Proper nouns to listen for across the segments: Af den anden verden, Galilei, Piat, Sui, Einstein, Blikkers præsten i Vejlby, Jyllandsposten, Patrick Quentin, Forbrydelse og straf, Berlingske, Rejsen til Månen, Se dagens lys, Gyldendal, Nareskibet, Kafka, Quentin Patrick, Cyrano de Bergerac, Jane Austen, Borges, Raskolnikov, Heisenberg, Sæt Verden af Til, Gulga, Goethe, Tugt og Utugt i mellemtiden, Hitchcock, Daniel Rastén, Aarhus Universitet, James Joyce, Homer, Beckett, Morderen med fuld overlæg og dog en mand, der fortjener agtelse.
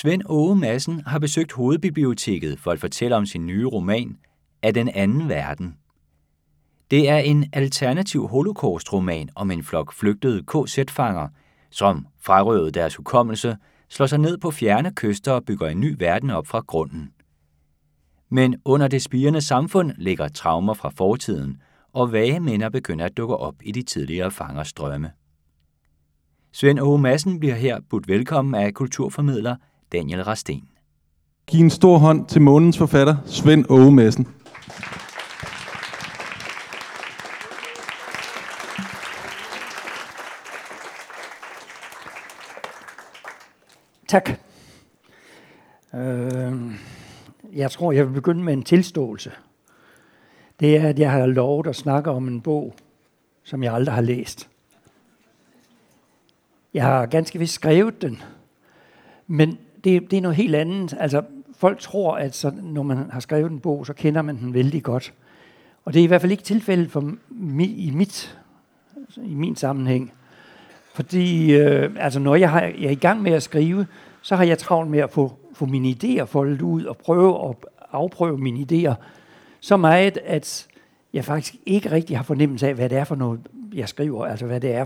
Svend Åge Madsen har besøgt hovedbiblioteket for at fortælle om sin nye roman, Af den anden verden. Det er en alternativ holocaustroman om en flok flygtede KZ-fanger, som frarøvet deres hukommelse, slår sig ned på fjerne kyster og bygger en ny verden op fra grunden. Men under det spirende samfund ligger traumer fra fortiden, og vage minder begynder at dukke op i de tidligere fangers drømme. Svend Åge Madsen bliver her budt velkommen af kulturformidler Daniel Rastén. Giv en stor hånd til månens forfatter, Svend Åge Madsen. Tak. Jeg tror, jeg vil begynde med en tilståelse. Det er, at jeg har lovet at snakke om en bog, som jeg aldrig har læst. Jeg har ganske vist skrevet den, men det er noget helt andet. Altså, folk tror, at når man har skrevet en bog, så kender man den vældig godt. Og det er i hvert fald ikke tilfældet for i min sammenhæng. Fordi når jeg er i gang med at skrive, så har jeg travlt med at få mine idéer foldet ud og prøve at afprøve mine idéer. Så meget, at jeg faktisk ikke rigtig har fornemmelse af, hvad det er for noget, jeg skriver. Altså hvad det er.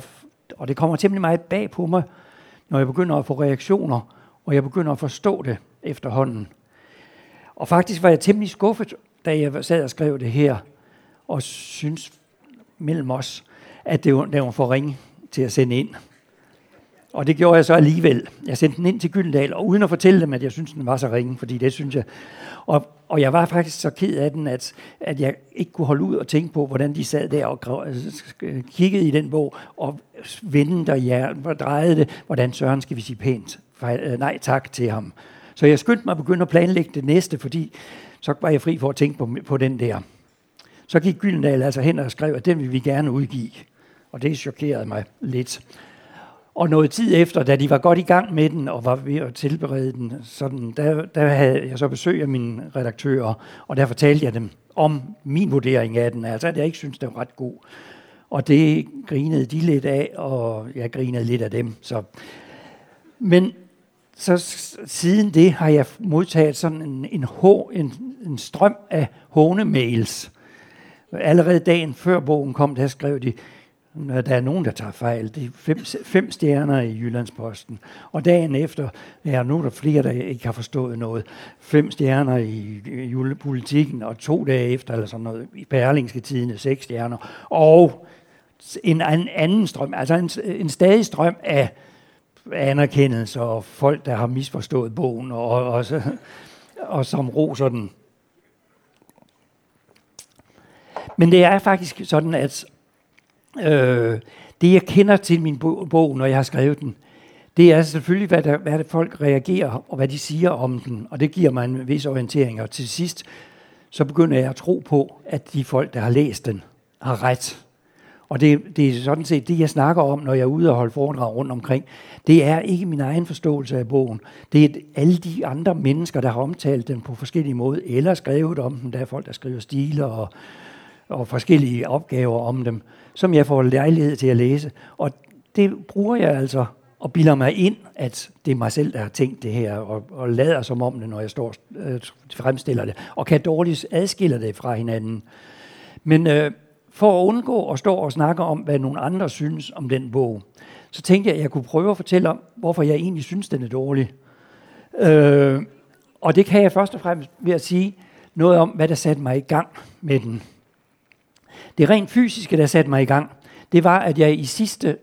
Og det kommer temmelig meget bag på mig, når jeg begynder at få reaktioner, og jeg begynder at forstå det efterhånden. Og faktisk var jeg temmelig skuffet, da jeg sad og skrev det her, og synes mellem os, at det var for ringe til at sende ind. Og det gjorde jeg så alligevel. Jeg sendte den ind til Gyldendal, og uden at fortælle dem, at jeg syntes, den var så ringe, fordi det synes jeg. Og jeg var faktisk så ked af den, at jeg ikke kunne holde ud og tænke på, hvordan de sad der og kiggede i den bog, og vendte og drejede det, hvordan søren skal vi sige pænt nej tak til ham. Så jeg skyndte mig at begynde at planlægge det næste, fordi så var jeg fri for at tænke på den der. Så gik Gyldendal altså hen og skrev, at den vil vi gerne udgive. Og det chokerede mig lidt. Og noget tid efter, da de var godt i gang med den, og var ved at tilberede den, sådan, der havde jeg så besøg af mine redaktører, og der fortalte jeg dem om min vurdering af den, altså at jeg ikke syntes, den var ret god. Og det grinede de lidt af, og jeg grinede lidt af dem. Men siden det har jeg modtaget sådan en strøm af hånemails. Allerede dagen før bogen kom, der skrev de, der er nogen, der tager fejl. Det er 5 stjerner i Jyllandsposten. Og dagen efter, nu er der flere, der ikke har forstået noget. 5 stjerner i julepolitikken, og 2 dage efter, eller sådan noget, i Berlingske tidene, 6 stjerner. Og en anden strøm, altså en stadig strøm af anerkendelse og folk, der har misforstået bogen, og som roser den. Men det er faktisk sådan, at det jeg kender til min bog, når jeg har skrevet den, det er selvfølgelig, hvad folk reagerer og hvad de siger om den, og det giver mig en vis orientering, og til sidst så begynder jeg at tro på, at de folk, der har læst den, har ret. Og det er sådan set det, jeg snakker om, når jeg er ude og holde foredrag rundt omkring. Det er ikke min egen forståelse af bogen. Det er alle de andre mennesker, der har omtalt den på forskellige måder, eller skrevet om den. Der er folk, der skriver stiler og forskellige opgaver om dem, som jeg får lejlighed til at læse. Og det bruger jeg altså og bilder mig ind, at det er mig selv, der har tænkt det her, og lader som om det, når jeg står fremstiller det, og kan dårligt adskille det fra hinanden. Men for at undgå at stå og snakke om, hvad nogle andre synes om den bog, så tænkte jeg, at jeg kunne prøve at fortælle om, hvorfor jeg egentlig synes, den er dårlig. Og det kan jeg først og fremmest ved at sige noget om, hvad der satte mig i gang med den. Det rent fysiske, der satte mig i gang, det var, at jeg i sidste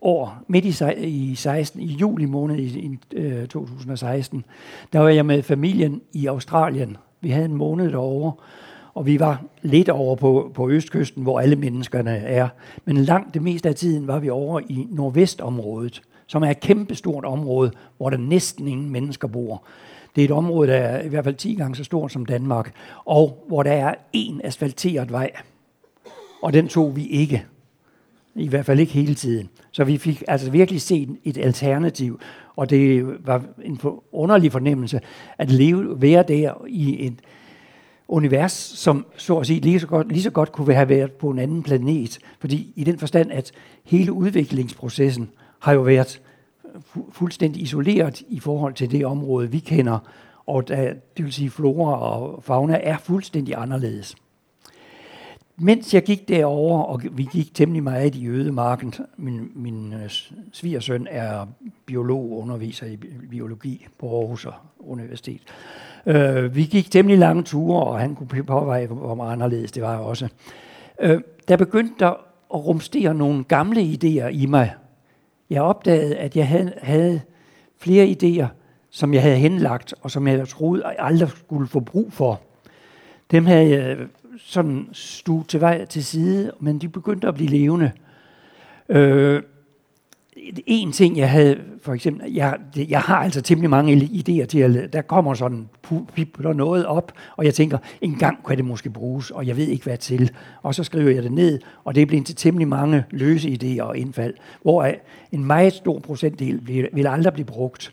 år, midt i juli måned i 2016, der var jeg med familien i Australien. Vi havde en måned derovre, og vi var lidt over på østkysten, hvor alle menneskerne er. Men langt det meste af tiden var vi over i nordvestområdet, som er et kæmpestort område, hvor der næsten ingen mennesker bor. Det er et område, der er i hvert fald 10 gange så stort som Danmark, og hvor der er én asfalteret vej. Og den tog vi ikke. I hvert fald ikke hele tiden. Så vi fik altså virkelig set et alternativ. Og det var en underlig fornemmelse at være der i et univers, som så at sige lige så godt kunne have været på en anden planet. Fordi i den forstand, at hele udviklingsprocessen har jo været fuldstændig isoleret i forhold til det område, vi kender, og der, det vil sige flora og fauna er fuldstændig anderledes. Mens jeg gik derover, og vi gik temmelig meget i ødemarken, min svigersøn er biolog og underviser i biologi på Aarhus Universitet. Vi gik temmelig lange ture, og han kunne påveje, hvor meget anderledes det var også. Der begyndte der at rumstere nogle gamle idéer i mig. Jeg opdagede, at jeg havde flere idéer, som jeg havde henlagt, og som jeg troede, at jeg aldrig skulle få brug for. Dem havde jeg sådan stuet til vej til side, men de begyndte at blive levende. En ting, jeg havde, for eksempel, jeg har altså temmelig mange idéer til, at der kommer sådan pipler noget op, og jeg tænker, en gang kan det måske bruges, og jeg ved ikke hvad til. Og så skriver jeg det ned, og det blev til temmelig mange løse idéer og indfald, hvor en meget stor procentdel vil aldrig blive brugt.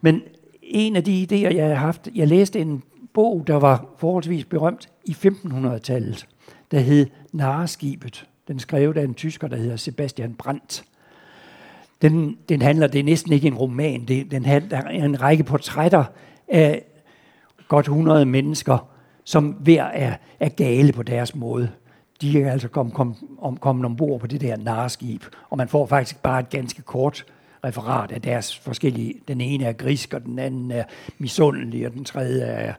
Men en af de idéer, jeg har haft, jeg læste en bog, der var forholdsvis berømt i 1500-tallet, der hed Nareskibet. Den skrev af en tysker, der hedder Sebastian Brandt. Den handler, det er næsten ikke en roman, den handler en række portrætter af godt 100 mennesker, som hver er gale på deres måde. De er altså kommet ombord på det der nareskib, og man får faktisk bare et ganske kort referat af deres forskellige. Den ene er grisk, og den anden er misundelig, og den tredje er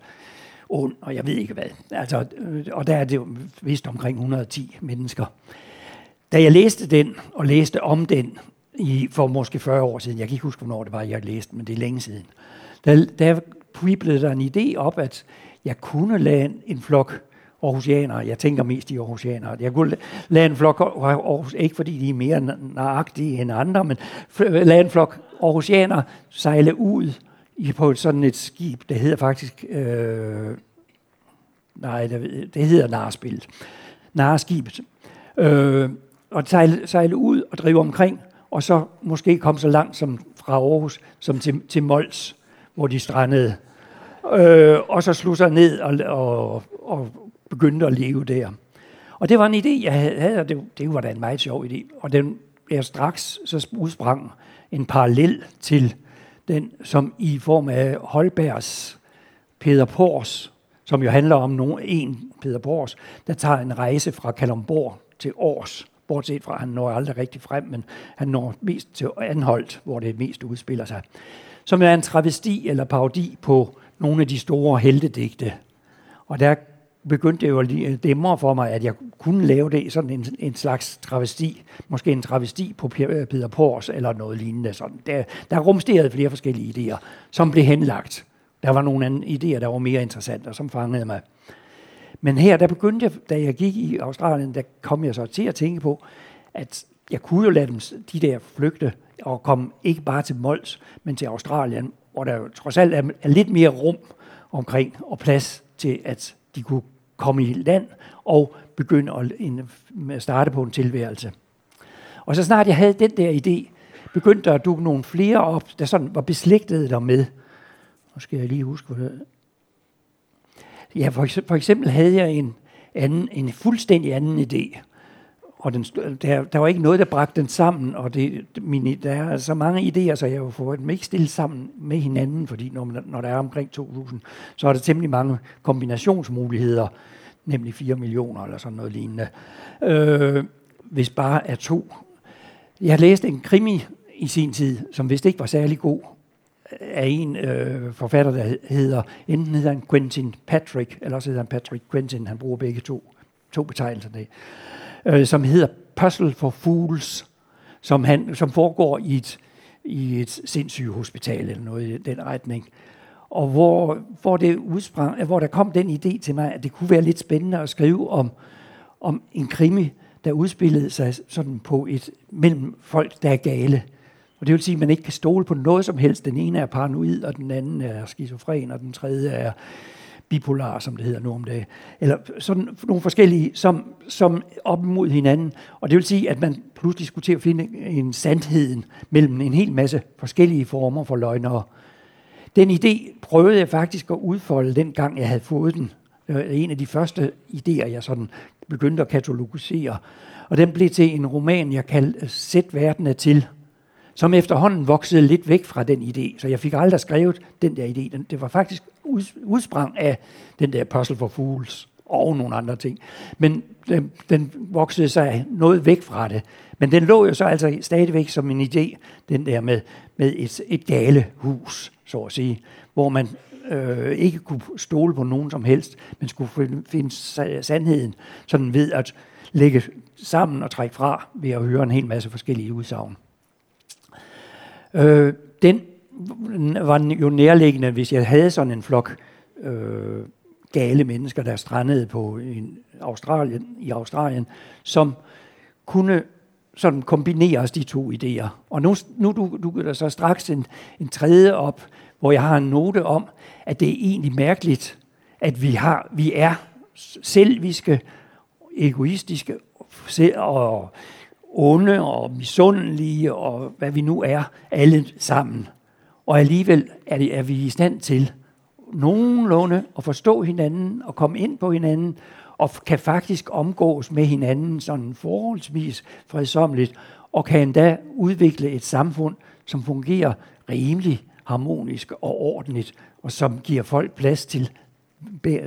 ond, og jeg ved ikke hvad. Altså, og der er det vist omkring 110 mennesker. Da jeg læste den, og læste om den, for måske 40 år siden, jeg kan ikke huske, hvornår det var, jeg læste, men det er længe siden, der priblede der en idé op, at jeg kunne lade en flok aarhusianere, jeg tænker mest i aarhusianere, jeg kunne lade en flok aarhusianere, ikke fordi de er mere nøjagtige end andre, men lade en flok aarhusianere sejle ud på sådan et skib, det hedder faktisk, det hedder Nareskibet, og sejle ud og drive omkring, og så måske kom så langt som fra Aarhus som til Mols, hvor de strandede. Og så slog sig ned og begyndte at leve der. Og det var en idé, jeg havde, og det var da en meget sjov idé. Og den er straks så udsprang en parallel til den, som i form af Holbergs Peder Pors, som jo handler om en Peder Pors, der tager en rejse fra Kalundborg til Aars. Bortset fra, at han når aldrig rigtig frem, men han når mest til Anholt, hvor det mest udspiller sig. Som er en travesti eller parodi på nogle af de store heltedigte. Og der begyndte det jo at dæmre for mig, at jeg kunne lave det sådan en slags travesti. Måske en travesti på Peder Pors eller noget lignende. Sådan. Der rumsterede flere forskellige idéer, som blev henlagt. Der var nogle andre idéer, der var mere interessante, og som fangede mig. Men her, der begyndte jeg, da jeg gik i Australien, der kom jeg så til at tænke på, at jeg kunne jo lade de der flygte og komme ikke bare til Mols, men til Australien, hvor der jo trods alt er lidt mere rum omkring og plads til, at de kunne komme i land og begynde at starte på en tilværelse. Og så snart jeg havde den der idé, begyndte der at dukke nogle flere op, der sådan var beslægtede der med. Nu skal jeg lige huske, hvad det. Ja, for eksempel havde jeg en fuldstændig anden idé, og der var ikke noget, der bragte den sammen, og der er så mange idéer, så jeg får dem ikke stillet sammen med hinanden, fordi når der er omkring 2000, så er der temmelig mange kombinationsmuligheder, nemlig 4 millioner eller sådan noget lignende, hvis bare er to. Jeg læste en krimi i sin tid, som vist ikke var særlig god, af en forfatter, der hedder, enten hedder han Quentin Patrick, eller også hedder han Patrick Quentin, han bruger begge to betegnelser der, som hedder Puzzle for Fools, som foregår i et sindssygehospital, eller noget i den retning, og hvor der kom den idé til mig, at det kunne være lidt spændende at skrive om en krimi, der udspillede sig sådan mellem folk, der er gale. Og det vil sige, at man ikke kan stole på noget som helst. Den ene er paranoid, og den anden er skizofren, og den tredje er bipolar, som det hedder nu om dagen. Eller sådan nogle forskellige, som op imod hinanden. Og det vil sige, at man pludselig skulle til at finde en sandheden mellem en hel masse forskellige former for løgnere. Den idé prøvede jeg faktisk at udfolde, dengang jeg havde fået den. En af de første idéer, jeg sådan begyndte at katalogisere. Og den blev til en roman, jeg kaldte Sæt Verden af Til, som efterhånden voksede lidt væk fra den idé. Så jeg fik aldrig skrevet den der idé. Det var faktisk udsprang af den der Puzzle for Fools og nogle andre ting. Men den voksede sig noget væk fra det. Men den lå jo så altså stadigvæk som en idé, den der med et galehus, så at sige, hvor man ikke kunne stole på nogen som helst, men skulle finde sandheden, sådan ved at lægge sammen og trække fra ved at høre en hel masse forskellige udsagn. Den var jo nærliggende, hvis jeg havde sådan en flok gale mennesker, der strandede på i Australien, som kunne sådan kombineres de to idéer. Og nu dukker der så straks en tredje op, hvor jeg har en note om, at det er egentlig mærkeligt, at vi er selviske, egoistiske og onde og misundelige og hvad vi nu er, alle sammen. Og alligevel er vi i stand til nogenlunde at forstå hinanden og komme ind på hinanden og kan faktisk omgås med hinanden sådan forholdsvis fredsomligt og kan endda udvikle et samfund, som fungerer rimelig harmonisk og ordentligt, og som giver folk plads til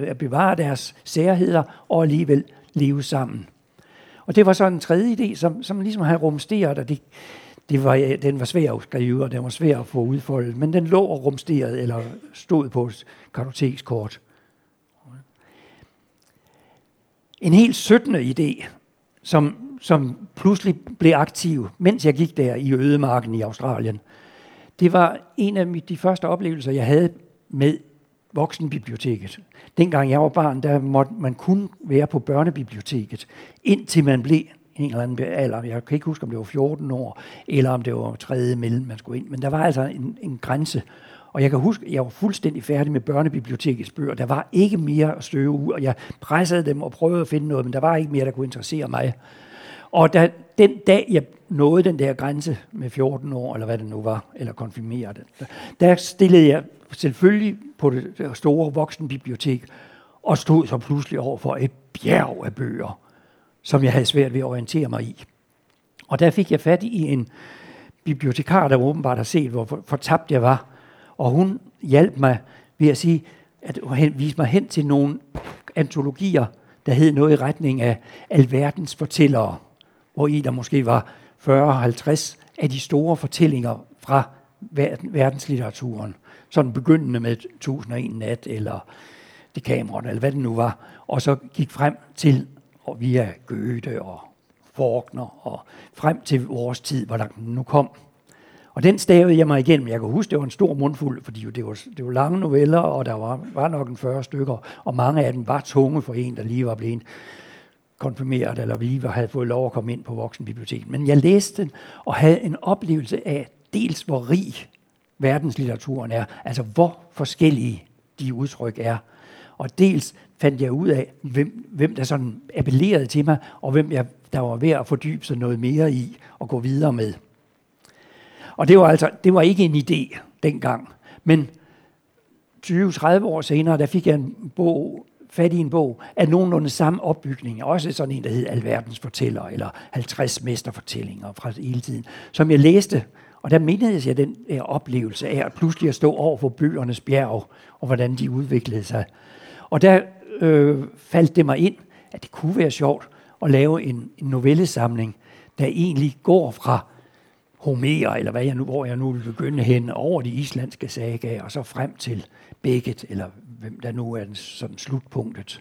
at bevare deres særheder og alligevel leve sammen. Og det var så en tredje idé, som ligesom havde rumsteret, og den var svær at skrive, og den var svær at få udfoldet, men den lå og rumsterede, eller stod på et kartotekskort. En helt 17. idé, som pludselig blev aktiv, mens jeg gik der i ødemarken i Australien. Det var en af de første oplevelser, jeg havde med voksenbiblioteket. Dengang jeg var barn, der måtte man kun være på børnebiblioteket, indtil man blev en eller anden alder. Jeg kan ikke huske, om det var 14 år, eller om det var 3. mellem, man skulle ind. Men der var altså en grænse. Og jeg kan huske, at jeg var fuldstændig færdig med børnebibliotekets bøger. Der var ikke mere at støve ud, og jeg pressede dem og prøvede at finde noget, men der var ikke mere, der kunne interessere mig. Og den dag, jeg nåede den der grænse med 14 år, eller hvad det nu var, eller konfirmerede, der stillede jeg selvfølgelig på det store voksenbibliotek, og stod så pludselig over for et bjerg af bøger, som jeg havde svært ved at orientere mig i. Og der fik jeg fat i en bibliotekar, der åbenbart har set, hvor fortabt jeg var, og hun hjalp mig ved at sige, at vise mig hen til nogle antologier, der hed noget i retning af alverdens fortællere, hvor i der måske var 40-50 af de store fortællinger fra verdenslitteraturen. Sådan begyndende med Tusind og En Nat, eller Dekameren, eller hvad det nu var, og så gik frem til, og via Goethe og Faulkner, og frem til vores tid, hvor langt den nu kom. Og den stavede jeg mig igennem. Jeg kan huske, det var en stor mundfuld, fordi det var lange noveller, og der var nok en 40 stykker, og mange af dem var tunge for en, der lige var blevet konfirmeret, eller lige havde fået lov at komme ind på voksenbiblioteket. Men jeg læste den, og havde en oplevelse af dels, hvor rig verdenslitteraturen er, altså hvor forskellige de udtryk er, og dels fandt jeg ud af, hvem der sådan appellerede til mig, og der var ved at fordybe sig noget mere i, og gå videre med. Og det var ikke en idé dengang, men 20-30 år senere, der fik jeg fat i en bog af nogenlunde samme opbygning, også sådan en, der hed Alverdens Fortæller, eller 50 mesterfortællinger fra hele tiden, som jeg læste, og der mindede jeg den her oplevelse af, at pludselig at stå over for bøgernes bjerg, og hvordan de udviklede sig. Og der faldt det mig ind, at det kunne være sjovt at lave en novellesamling, der egentlig går fra Homer, eller hvor jeg nu vil begynde hen, over de islandske sagaer, og så frem til Beckett, eller hvem der nu er sådan slutpunktet.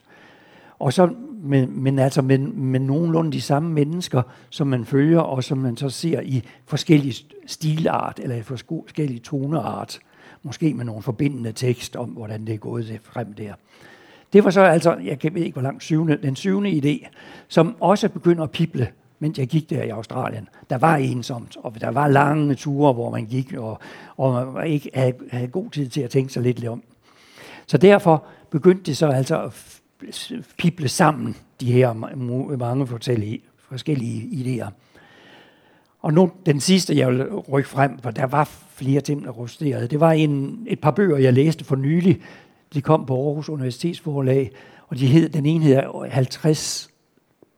Og så, men nogenlunde de samme mennesker, som man følger, og som man så ser i forskellige stilart, eller i forskellige toneart, måske med nogle forbindende tekst om, hvordan det er gået frem der. Det var så altså, jeg ved ikke hvor langt, den syvende idé, som også begynder at pible, mens jeg gik der i Australien. Der var ensomt, og der var lange ture, hvor man gik, og man ikke havde god tid til at tænke sig lidt om. Så derfor begyndte det så altså at pible sammen, de her mange forskellige idéer. Og nu den sidste, jeg vil rykke frem, for der var flere ting, der rusterede. Det var et par bøger, jeg læste for nylig. De kom på Aarhus Universitets forlag, og den ene hedder 50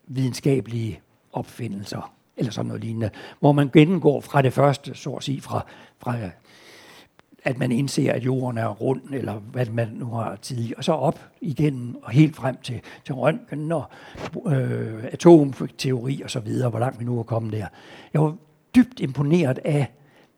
videnskabelige opfindelser, eller sådan noget lignende, hvor man gennemgår fra det første, så at sige, fra at man indser, at jorden er rund, eller hvad man nu har tidligere, og så op igen og helt frem til røntgen og atomteori og så videre, hvor langt vi nu er kommet der. Jeg var dybt imponeret af,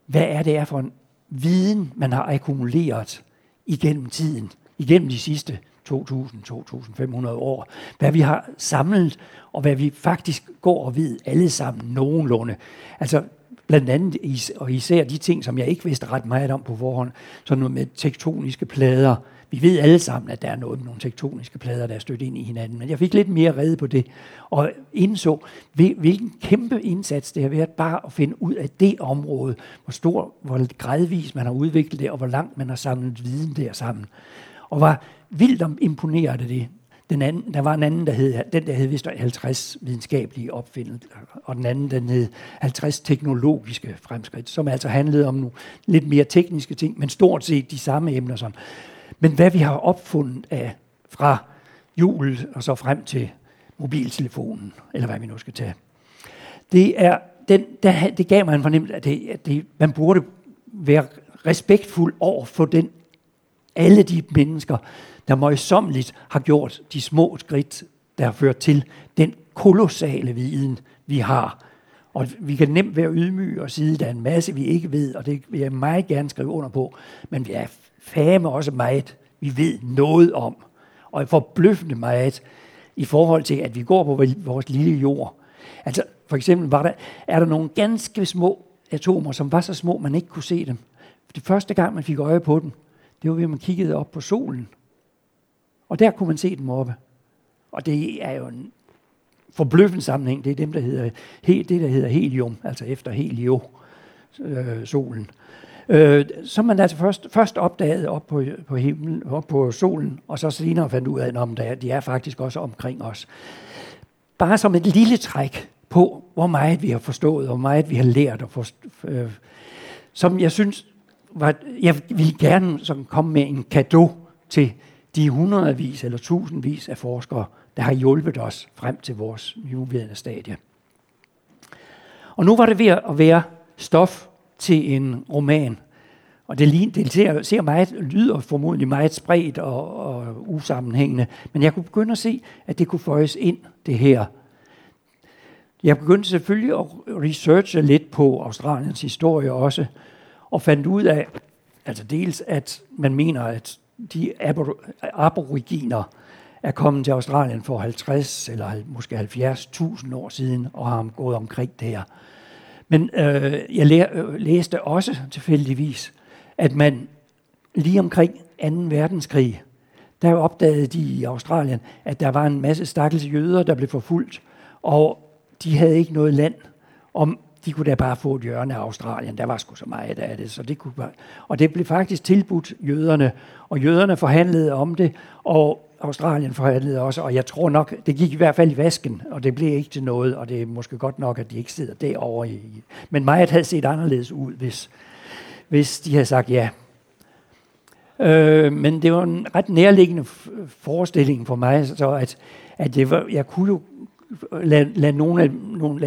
hvad det er for en viden, man har akkumuleret igennem tiden, igennem de sidste 2.000-2.500 år, hvad vi har samlet, og hvad vi faktisk går og ved alle sammen nogenlunde. Altså blandt andet, og især de ting, som jeg ikke vidste ret meget om på forhånd, sådan noget med tektoniske plader. Vi ved alle sammen, at der er noget med nogle tektoniske plader, der er stødt ind i hinanden, men jeg fik lidt mere rede på det, og indså, hvilken kæmpe indsats det har været bare at finde ud af det område, hvor gradvis man har udviklet det, og hvor langt man har samlet viden der sammen. Og var vildt imponeret af det. Der var en anden, der hed vist 50 videnskabelige opfindelser, og den anden, den hed 50 teknologiske fremskridt, som altså handlede om nogle lidt mere tekniske ting, men stort set de samme emner som. Men hvad vi har opfundet af fra hjulet og så frem til mobiltelefonen, eller hvad vi nu skal tage, det gav mig en fornemmelse, at man burde være respektfuld over for den, alle de mennesker, der møjsommeligt har gjort de små skridt, der har ført til den kolossale viden, vi har. Og vi kan nemt være ydmyge og sige, at der er en masse, vi ikke ved, og det vil jeg meget gerne skrive under på, men vi er fame også meget, vi ved noget om, og forbløffende meget i forhold til, at vi går på vores lille jord. Altså for eksempel er der nogle ganske små atomer, som var så små, man ikke kunne se dem. Det første gang, man fik øje på dem, det var, at man kiggede op på solen. Og der kunne man se dem oppe. Og det er jo en forbløffende sammenhæng. Det er dem, der hedder helium, altså efter helio-solen. Som man altså først opdagede op på himlen, op på solen, og så senere fandt ud af, at de er faktisk også omkring os. Bare som et lille træk på, hvor meget vi har forstået, hvor meget vi har lært, som jeg synes, jeg vil gerne sådan komme med en cadeau til de hundredvis eller tusindvis af forskere, der har hjulpet os frem til vores nuværende stadie. Og nu var det ved at være stof til en roman. Og det ser meget, lyder formodentlig meget spredt og usammenhængende, men jeg kunne begynde at se, at det kunne føjes ind, det her. Jeg begyndte selvfølgelig at researche lidt på Australiens historie også, og fandt ud af, altså dels, at man mener, at de aboriginer er kommet til Australien for 50 eller måske 70.000 år siden og har gået omkring det her. Men jeg læste også tilfældigvis, at man lige omkring 2. verdenskrig, der opdagede de i Australien, at der var en masse stakkels jøder, der blev forfulgt, og de havde ikke noget land om. De kunne da bare få et hjørne af Australien. Der var sgu så meget af det, så det kunne bare. Og det blev faktisk tilbudt jøderne, og jøderne forhandlede om det, og Australien forhandlede også, og jeg tror nok, det gik i hvert fald i vasken, og det blev ikke til noget, og det er måske godt nok, at de ikke sidder derovre. Men meget havde set anderledes ud, hvis de havde sagt ja. Men det var en ret nærliggende forestilling for mig, så at det var, jeg kunne jo lad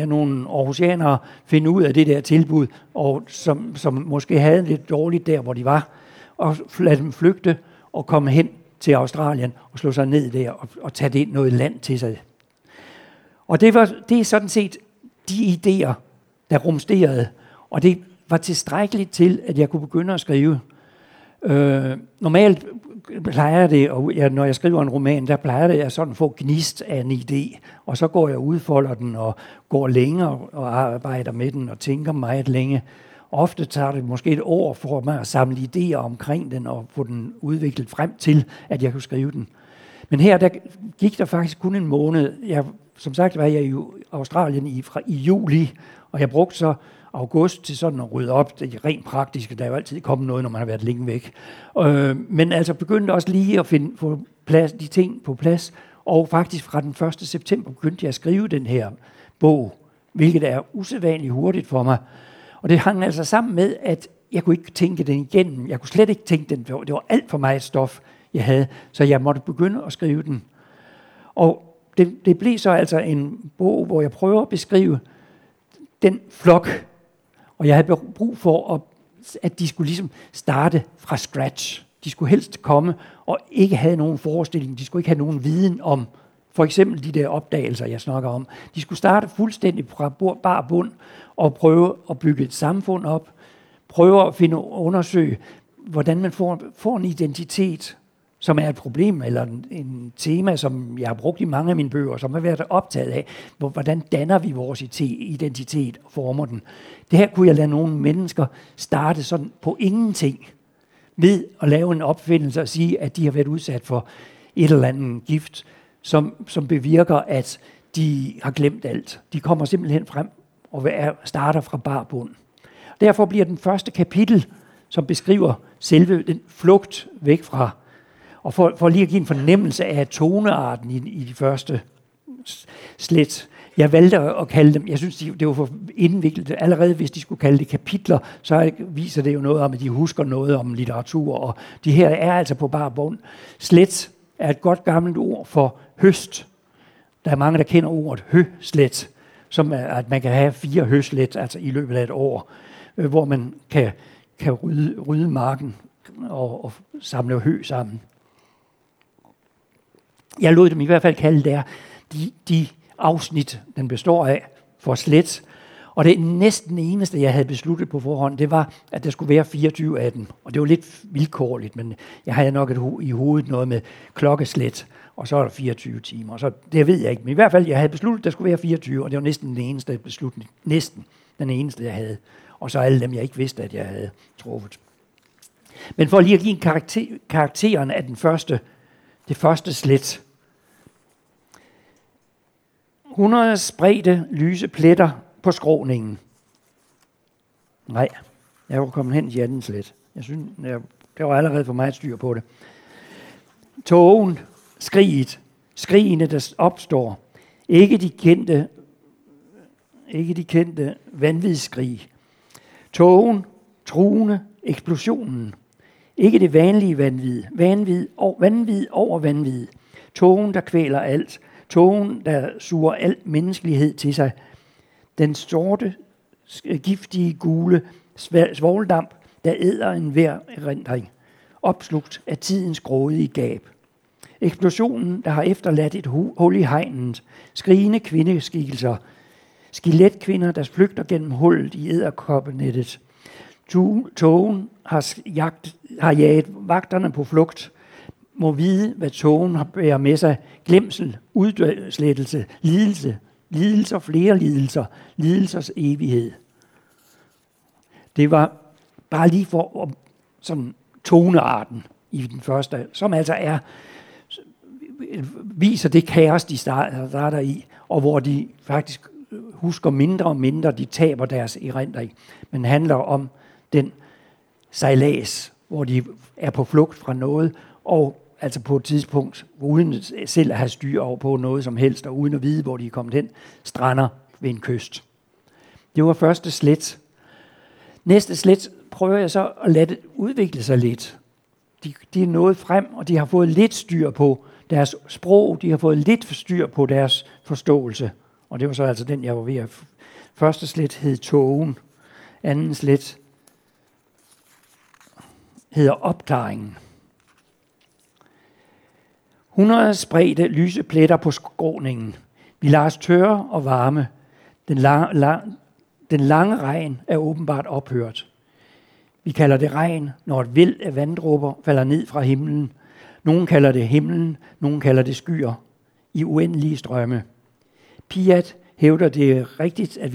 nogle aarhusianere finde ud af det der tilbud, og som måske havde lidt dårligt der, hvor de var, og lad dem flygte og komme hen til Australien og slå sig ned der og tage det noget land til sig. Og det er sådan set de idéer, der rumsterede, og det var tilstrækkeligt til, at jeg kunne begynde at skrive. Normalt plejer det, når jeg skriver en roman, der plejer det at sådan få gnist af en idé, og så går jeg og udfolder den, og går længere og arbejder med den, og tænker meget længe. Ofte tager det måske et år for mig at samle idéer omkring den, og få den udviklet frem til, at jeg kunne skrive den. Men her der gik der faktisk kun en måned. Som sagt var jeg i Australien i juli, og jeg brugte så august til sådan at rydde op. Det er rent praktisk, der er jo altid kommet noget, når man har været længe væk. Men altså begyndte også lige at få de ting på plads, og faktisk fra den 1. september begyndte jeg at skrive den her bog, hvilket er usædvanligt hurtigt for mig. Og det hang altså sammen med, at jeg kunne ikke tænke den igennem. Jeg kunne slet ikke tænke den. Det var alt for meget stof, jeg havde, så jeg måtte begynde at skrive den. Og det blev så altså en bog, hvor jeg prøver at beskrive den flok, og jeg havde brug for, at de skulle ligesom starte fra scratch. De skulle helst komme og ikke have nogen forestilling, de skulle ikke have nogen viden om, for eksempel de der opdagelser, jeg snakker om. De skulle starte fuldstændig fra bar bund og prøve at bygge et samfund op, prøve at finde og undersøge, hvordan man får en identitet, som er et problem, eller en tema, som jeg har brugt i mange af mine bøger, som har været optaget af, hvordan danner vi vores identitet og former den. Det her kunne jeg lade nogle mennesker starte sådan på ingenting, ved at lave en opfindelse og sige, at de har været udsat for et eller andet gift, som bevirker, at de har glemt alt. De kommer simpelthen frem og starter fra bar bund. Derfor bliver den første kapitel, som beskriver selve den flugt væk fra, og for lige at give en fornemmelse af tonearten i de første slet. Jeg valgte at kalde dem, jeg synes, det var for indviklet. Allerede hvis de skulle kalde det kapitler, så viser det jo noget om, at de husker noget om litteratur, og de her er altså på bar bund. Slet er et godt gammelt ord for høst. Der er mange, der kender ordet høslet, som er, at man kan have 4 høslet altså i løbet af et år, hvor man kan rydde marken og samle hø sammen. Jeg lod dem i hvert fald kalde der de afsnit, den består af, for slet. Og det næsten eneste, jeg havde besluttet på forhånd, det var, at der skulle være 24 af dem. Og det var lidt vilkårligt, men jeg havde nok i hovedet noget med klokkeslet, og så er der 24 timer. Så det ved jeg ikke, men i hvert fald, jeg havde besluttet, at der skulle være 24, og det var næsten den eneste beslutning. Næsten den eneste, jeg havde. Og så alle dem, jeg ikke vidste, at jeg havde truffet. Men for lige at give en karakteren af det første slet. 100 spredte lyse pletter på skråningen. Nej, jeg var kommet hen til anden slet. Jeg synes, det var allerede for meget styr på det. Tågen, skrigene, der opstår. Ikke de kendte vanvidsskrig. Tågen, truende, eksplosionen. Ikke det vanlige vanvid. Vanvid over vanvid. Tågen, der kvæler alt. Tågen, der suger al menneskelighed til sig. Den sorte, giftige, gule svovldamp, der æder enhver erindring. Opslugt af tidens grådige gab. Eksplosionen, der har efterladt et hul i hegnet. Skrigende kvindeskikkelser. Skeletkvinder, der flygter gennem hullet i edderkoppenettet. Tågen har jaget vagterne på flugt. Må vide, hvad tågen bærer med sig. Glemsel, udslettelse, lidelse. Lidelser, flere lidelser. Lidelsers evighed. Det var bare lige for sådan tonearten i den første, som altså viser det kaos, de starter i, og hvor de faktisk husker mindre og mindre, de taber deres erindring, men handler om den sejlads, hvor de er på flugt fra noget, og altså på et tidspunkt, uden selv at have styr over på noget som helst, og uden at vide, hvor de er kommet hen, strander ved en kyst. Det var første slet. Næste slet prøver jeg så at lade det udvikle sig lidt. De er nået frem, og de har fået lidt styr på deres sprog, de har fået lidt styr på deres forståelse. Og det var så altså den, jeg var ved at... Første slet hed tågen. Anden slet hedder opklaringen. 100 spredte lyse pletter på skråningen. Vi lader os tørre og varme. Den lange regn er åbenbart ophørt. Vi kalder det regn, når et væld af vanddråber falder ned fra himlen. Nogen kalder det himlen, nogen kalder det skyer. I uendelige strømme. Piat hævder, at det er vigtigt, at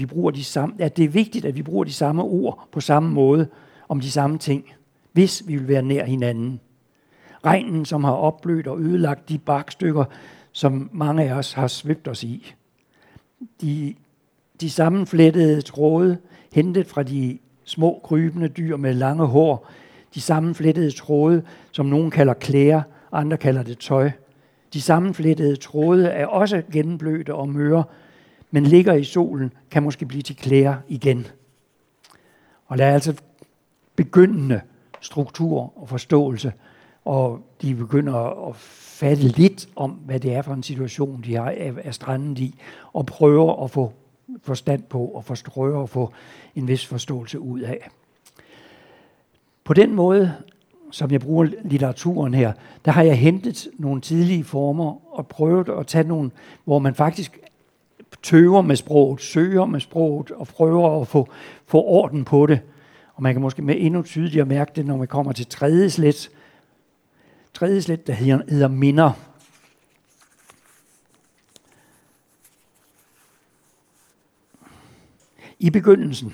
vi bruger de samme ord på samme måde om de samme ting, hvis vi vil være nær hinanden. Regnen, som har opblødt og ødelagt de barkstykker, som mange af os har svøbt os i. De sammenflettede tråde, hentet fra de små krybende dyr med lange hår, de sammenflettede tråde, som nogen kalder klæder, andre kalder det tøj. De sammenflettede tråde er også gennemblødte og møre, men ligger i solen, kan måske blive til klæder igen. Og der er altså begyndende struktur og forståelse, og de begynder at fatte lidt om, hvad det er for en situation, de er strandet i, og prøver at få forstand på og prøver at få en vis forståelse ud af. På den måde, som jeg bruger litteraturen her, der har jeg hentet nogle tidlige former og prøvet at tage nogle, hvor man faktisk tøver med sproget, søger med sproget og prøver at få orden på det. Og man kan måske med endnu tydeligere mærke det, når man kommer til tredje slet. Tredje slet, der hedder minder. I begyndelsen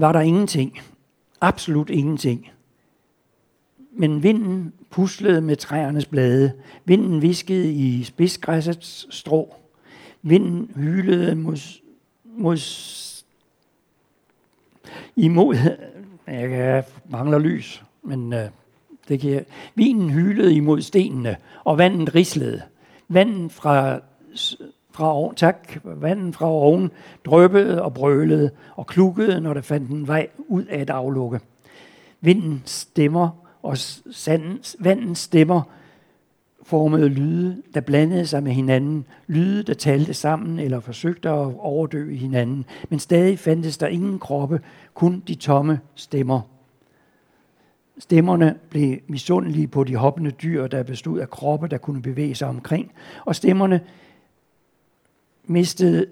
var der ingenting. Absolut ingenting. Men vinden puslede med træernes blade. Vinden hviskede i spidsgræssets strå. Vinden hylede Jeg mangler lys, men det kan jeg. Vinden hylede imod stenene, og vandet rislede. Vandet fra oven drøbbede og brølede og klukkede, når der fandt en vej ud af et aflukke. Vinden stemmer og vandens stemmer formede lyde, der blandede sig med hinanden. Lyde, der talte sammen eller forsøgte at overdøve hinanden. Men stadig fandtes der ingen kroppe, kun de tomme stemmer. Stemmerne blev misundelige på de hoppende dyr, der bestod af kroppe, der kunne bevæge sig omkring. Og stemmerne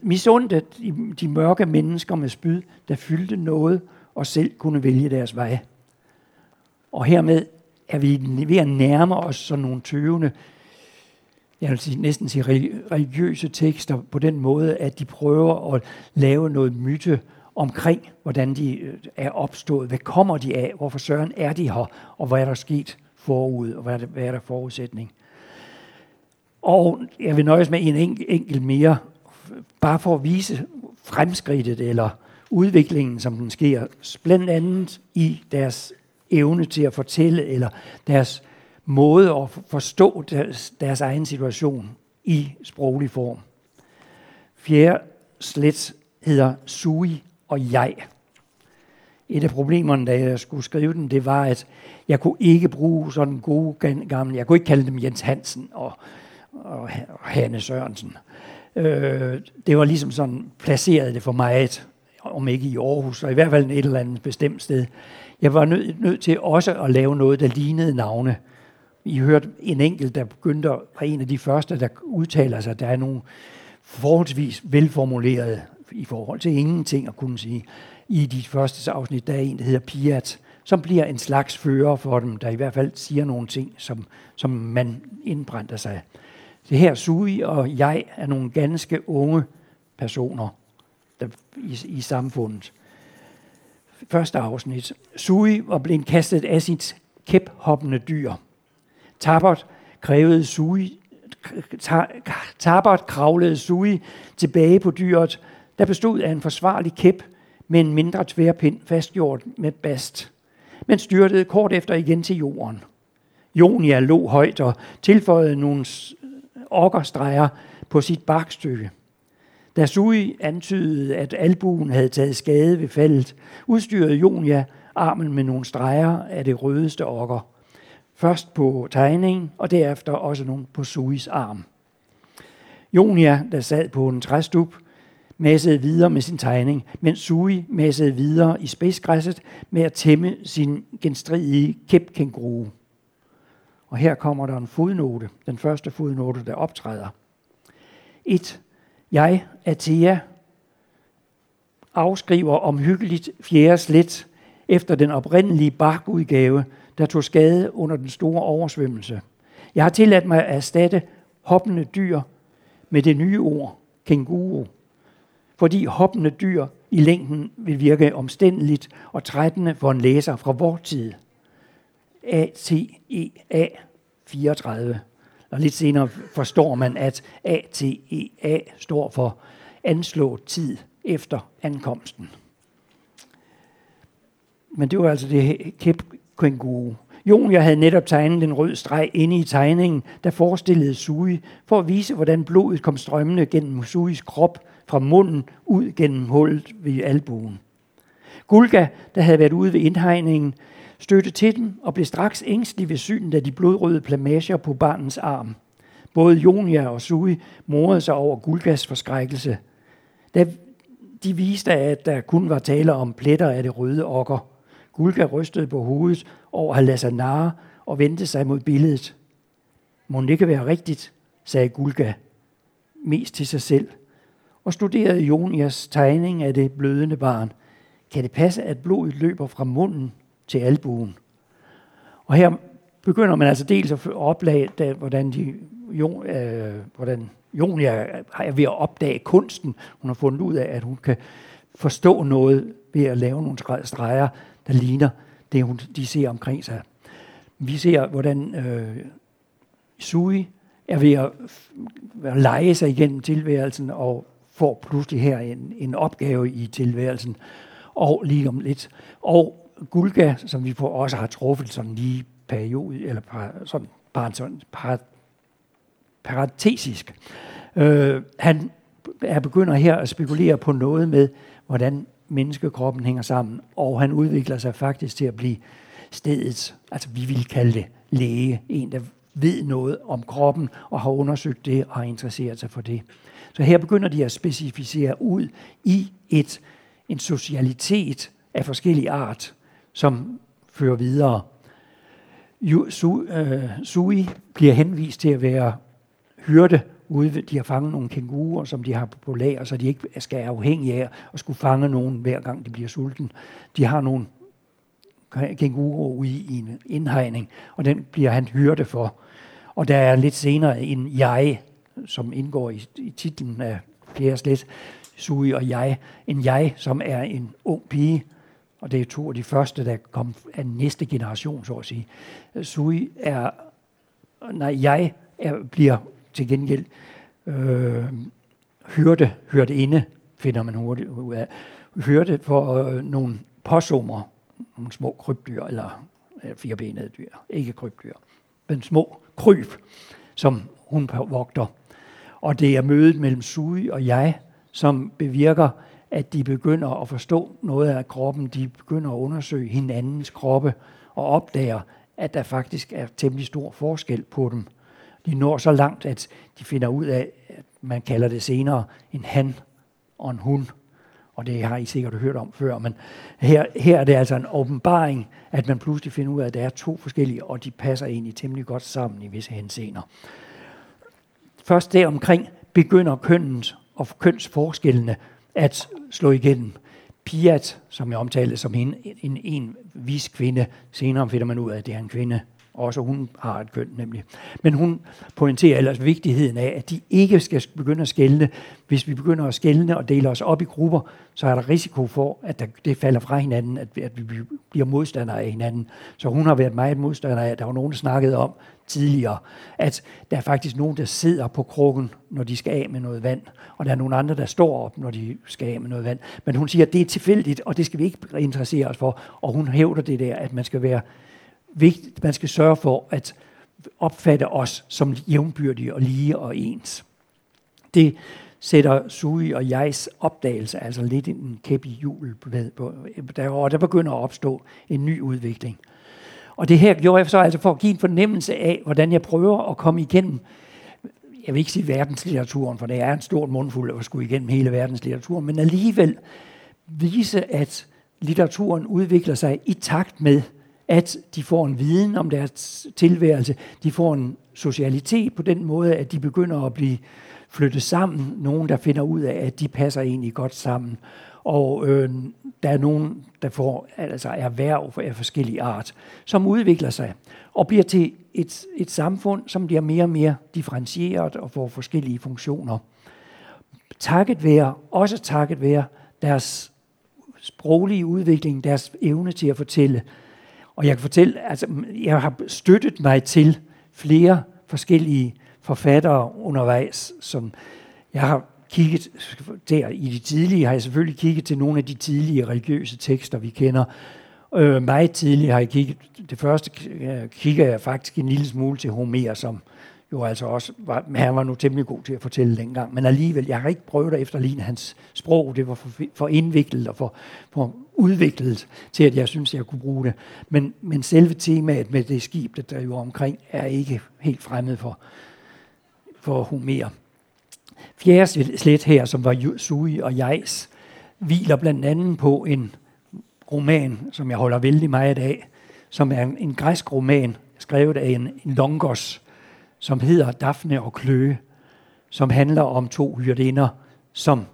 misundede de mørke mennesker med spyd, der fyldte noget og selv kunne vælge deres vej. Og hermed er vi ved at nærme os sådan nogle tøvende, jeg vil næsten sige religiøse tekster på den måde, at de prøver at lave noget myte omkring, hvordan de er opstået, hvad kommer de af, hvorfor søren er de her, og hvad er der sket forud, og hvad er der forudsætning. Og jeg vil nøjes med en enkelt mere, bare for at vise fremskridtet eller udviklingen, som den sker, blandt andet i deres evne til at fortælle, eller deres måde at forstå deres egen situation i sproglig form. Fjerde slet hedder sui og jeg. Et af problemerne, da jeg skulle skrive den, det var, at jeg kunne ikke bruge sådan gode gamle, jeg kunne ikke kalde dem Jens Hansen og Hanne Sørensen. Det var ligesom sådan, placerede det for mig, om ikke i Aarhus, og i hvert fald et eller andet bestemt sted. Jeg var nødt til også at lave noget, der lignede navne. I hørte en enkelt, der begyndte, en af de første, der udtaler sig, der er nogle forholdsvis velformulerede i forhold til ingenting at kunne sige. I de første afsnit, der er en, der hedder Piat, som bliver en slags fører for dem, der i hvert fald siger nogle ting, som man indbrænder sig. Det her Sui og jeg er nogle ganske unge personer der, i samfundet. Første afsnit. Sui var blevet kastet af sit kæphoppende dyr. Tabert kravlede Sui tilbage på dyret, der bestod af en forsvarlig kæp med en mindre tværpind fastgjort med bast, men styrtede kort efter igen til jorden. Jonia lå højt og tilføjede nogle okkerstreger på sit barkstykke. Da Sui antydede, at albuen havde taget skade ved faldet, udstyrede Jonia armen med nogle streger af det rødeste okker. Først på tegningen, og derefter også nogle på Suis arm. Jonia, der sad på en træstup, messede videre med sin tegning, mens Sui messede videre i spidsgræsset med at tæmme sin genstridige kæpkænguru. Og her kommer der en fodnote, den første fodnote, der optræder. 1. Jeg, Atea, afskriver omhyggeligt fjerde slet efter den oprindelige barkudgave, der tog skade under den store oversvømmelse. Jeg har tilladt mig at erstatte hoppende dyr med det nye ord, kænguru, fordi hoppende dyr i længden vil virke omstændeligt og trættende for en læser fra vor tid. ATEA 34. Og lidt senere forstår man, at ATEA står for anslået tid efter ankomsten. Men det var altså det kæpkænguru. Jonia havde netop tegnet den røde streg inde i tegningen, der forestillede Sui, for at vise, hvordan blodet kom strømmende gennem Suis krop fra munden ud gennem hullet ved albuen. Gulga, der havde været ude ved indhegningen, stødte til dem og blev straks ængstelig ved synet af de blodrøde plamager på barnens arm. Både Jonia og Sui morede sig over Gulgas forskrækkelse. De viste, at der kun var tale om pletter af det røde okker. Gulka rystede på hovedet over at lade sig narre og vendte sig mod billedet. Må det ikke være rigtigt, sagde Gulka, mest til sig selv, og studerede Jonias tegning af det blødende barn. Kan det passe, at blodet løber fra munden til albuen? Og her begynder man altså dels at opdage, hvordan Jonia er ved at opdage kunsten. Hun har fundet ud af, at hun kan forstå noget ved at lave nogle streger, der ligner det, de ser omkring sig. Vi ser, hvordan Sui er ved at lege sig igennem tilværelsen og får pludselig her en opgave i tilværelsen. Og lige om lidt. Og Gulga, som vi også har truffet sådan lige periode, eller parentetisk. Han begynder her at spekulere på noget med, hvordan menneskekroppen hænger sammen, og han udvikler sig faktisk til at blive stedets, altså vi vil kalde det læge, en der ved noget om kroppen og har undersøgt det og har interesseret sig for det. Så her begynder de at specificere ud i en socialitet af forskellig art, som fører videre. Sui bliver henvist til at være hyrde ude. De har fanget nogle kænguruer, som de har på lager, så de ikke skal være afhængige af at skulle fange nogen, hver gang de bliver sulten. De har nogle kænguruer ude i en indhegning, og den bliver han hyrde for. Og der er lidt senere en jeg, som indgår i titlen af flere slet, Sui og jeg. En jeg, som er en ung pige, og det er to af de første, der kom af næste generation, så at sige. Jeg bliver til gengæld hyrdeinde, finder man hurtigt ud af. Hyrde for nogle påsummer, nogle små krybdyr, eller firbenede dyr, ikke krybdyr, men små kryb, som hun vogter. Og det er mødet mellem Sui og jeg, som bevirker, at de begynder at forstå noget af kroppen. De begynder at undersøge hinandens kroppe og opdager, at der faktisk er temmelig stor forskel på dem. De når så langt, at de finder ud af, at man kalder det senere en han og en hun. Og det har I sikkert hørt om før, men her er det altså en åbenbaring, at man pludselig finder ud af, at der er to forskellige, og de passer egentlig temmelig godt sammen i visse henseender. Først deromkring begynder kønnet og kønsforskellene at slå igennem. Piat, som jeg omtalte som en vis kvinde, senere finder man ud af, at det er en kvinde. Også hun har et køn nemlig. Men hun pointerer ellers vigtigheden af, at de ikke skal begynde at skelne. Hvis vi begynder at skelne og dele os op i grupper, så er der risiko for, at det falder fra hinanden, at vi bliver modstandere af hinanden. Så hun har været meget modstander af, der var nogen, der snakkede om tidligere, at der er faktisk nogen, der sidder på krukken, når de skal af med noget vand, og der er nogle andre, der står op, når de skal af med noget vand. Men hun siger, at det er tilfældigt, og det skal vi ikke interessere os for. Og hun hævder det der, at man skal være vigtigt, man skal sørge for at opfatte os som jævnbyrdige og lige og ens. Det sætter Sui og jegs opdagelse altså lidt en kæp i hjul, og der begynder at opstå en ny udvikling. Og det her gjorde jeg så altså for at give en fornemmelse af, hvordan jeg prøver at komme igennem. Jeg vil ikke sige verdenslitteraturen, for det er en stor mundfuld at skulle igennem hele verdenslitteraturen, men alligevel vise, at litteraturen udvikler sig i takt med, at de får en viden om deres tilværelse, de får en socialitet på den måde, at de begynder at blive flyttet sammen, nogen der finder ud af, at de passer egentlig godt sammen, og der er nogen, der får altså erhverv af forskellige art, som udvikler sig og bliver til et samfund, som bliver mere og mere differentieret og får forskellige funktioner. Takket være deres sproglige udvikling, deres evne til at fortælle. Og jeg kan fortælle, altså, jeg har støttet mig til flere forskellige forfattere undervejs, som jeg har kigget der i de tidlige, har jeg selvfølgelig kigget til nogle af de tidlige religiøse tekster, vi kender. Meget tidligt har jeg kigget, det første kigger jeg faktisk en lille smule til Homer, som jo altså også var, han var nu temmelig god til at fortælle dengang, men alligevel, jeg har ikke prøvet at efterligne hans sprog, det var for indviklet og for udviklet til, at jeg synes, jeg kunne bruge det. Men selve temaet med det skib, der driver omkring, er ikke helt fremmed for Homer. Fjerde slet her, som var Sui og Jais, hviler blandt andet på en roman, som jeg holder vældig meget af, som er en græsk roman, skrevet af en Longos, som hedder Daphne og Kløe, som handler om to hyrdinder, som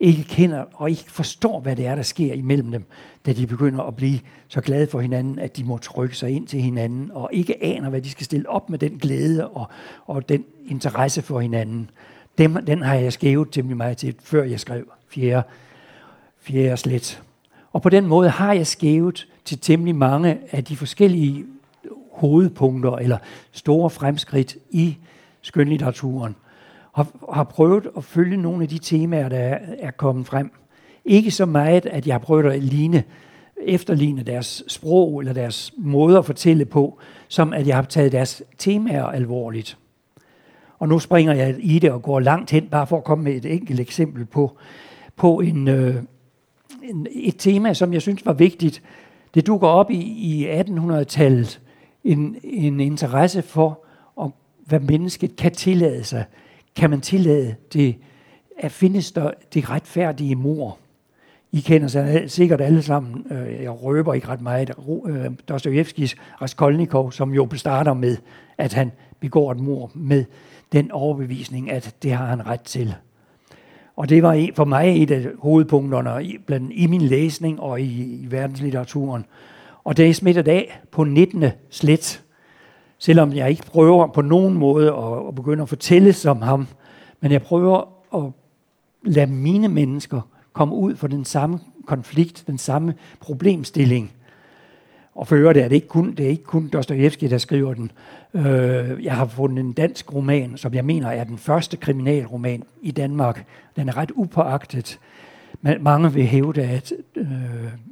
ikke kender og ikke forstår, hvad det er, der sker imellem dem, da de begynder at blive så glade for hinanden, at de må trykke sig ind til hinanden, og ikke aner, hvad de skal stille op med den glæde og den interesse for hinanden. Den har jeg skævet temmelig meget til, før jeg skrev fjerde slet. Og på den måde har jeg skævet til temmelig mange af de forskellige hovedpunkter eller store fremskridt i skønlitteraturen, og har prøvet at følge nogle af de temaer, der er kommet frem. Ikke så meget, at jeg har prøvet at efterligne deres sprog eller deres måde at fortælle på, som at jeg har taget deres temaer alvorligt. Og nu springer jeg i det og går langt hen, bare for at komme med et enkelt eksempel på et tema, som jeg synes var vigtigt. Det dukker op i 1800-tallet en interesse for, om, hvad mennesket kan tillade sig. Kan man tillade det, at findes der det retfærdige mord? I kender sig sikkert alle sammen, jeg røber ikke ret meget, Dostojevskis Raskolnikov, som jo starter med, at han begår et mord med den overbevisning, at det har han ret til. Og det var for mig et af hovedpunkterne blandt i min læsning og i verdenslitteraturen. Og det er smittet af på 19. slet, selvom jeg ikke prøver på nogen måde at begynde at fortælle som ham, men jeg prøver at lade mine mennesker komme ud for den samme konflikt, den samme problemstilling. Og for øvrigt er det ikke kun Dostojevski, der skriver den. Jeg har fundet en dansk roman, som jeg mener er den første kriminalroman i Danmark. Den er ret upåagtet. Mange vil hævde, at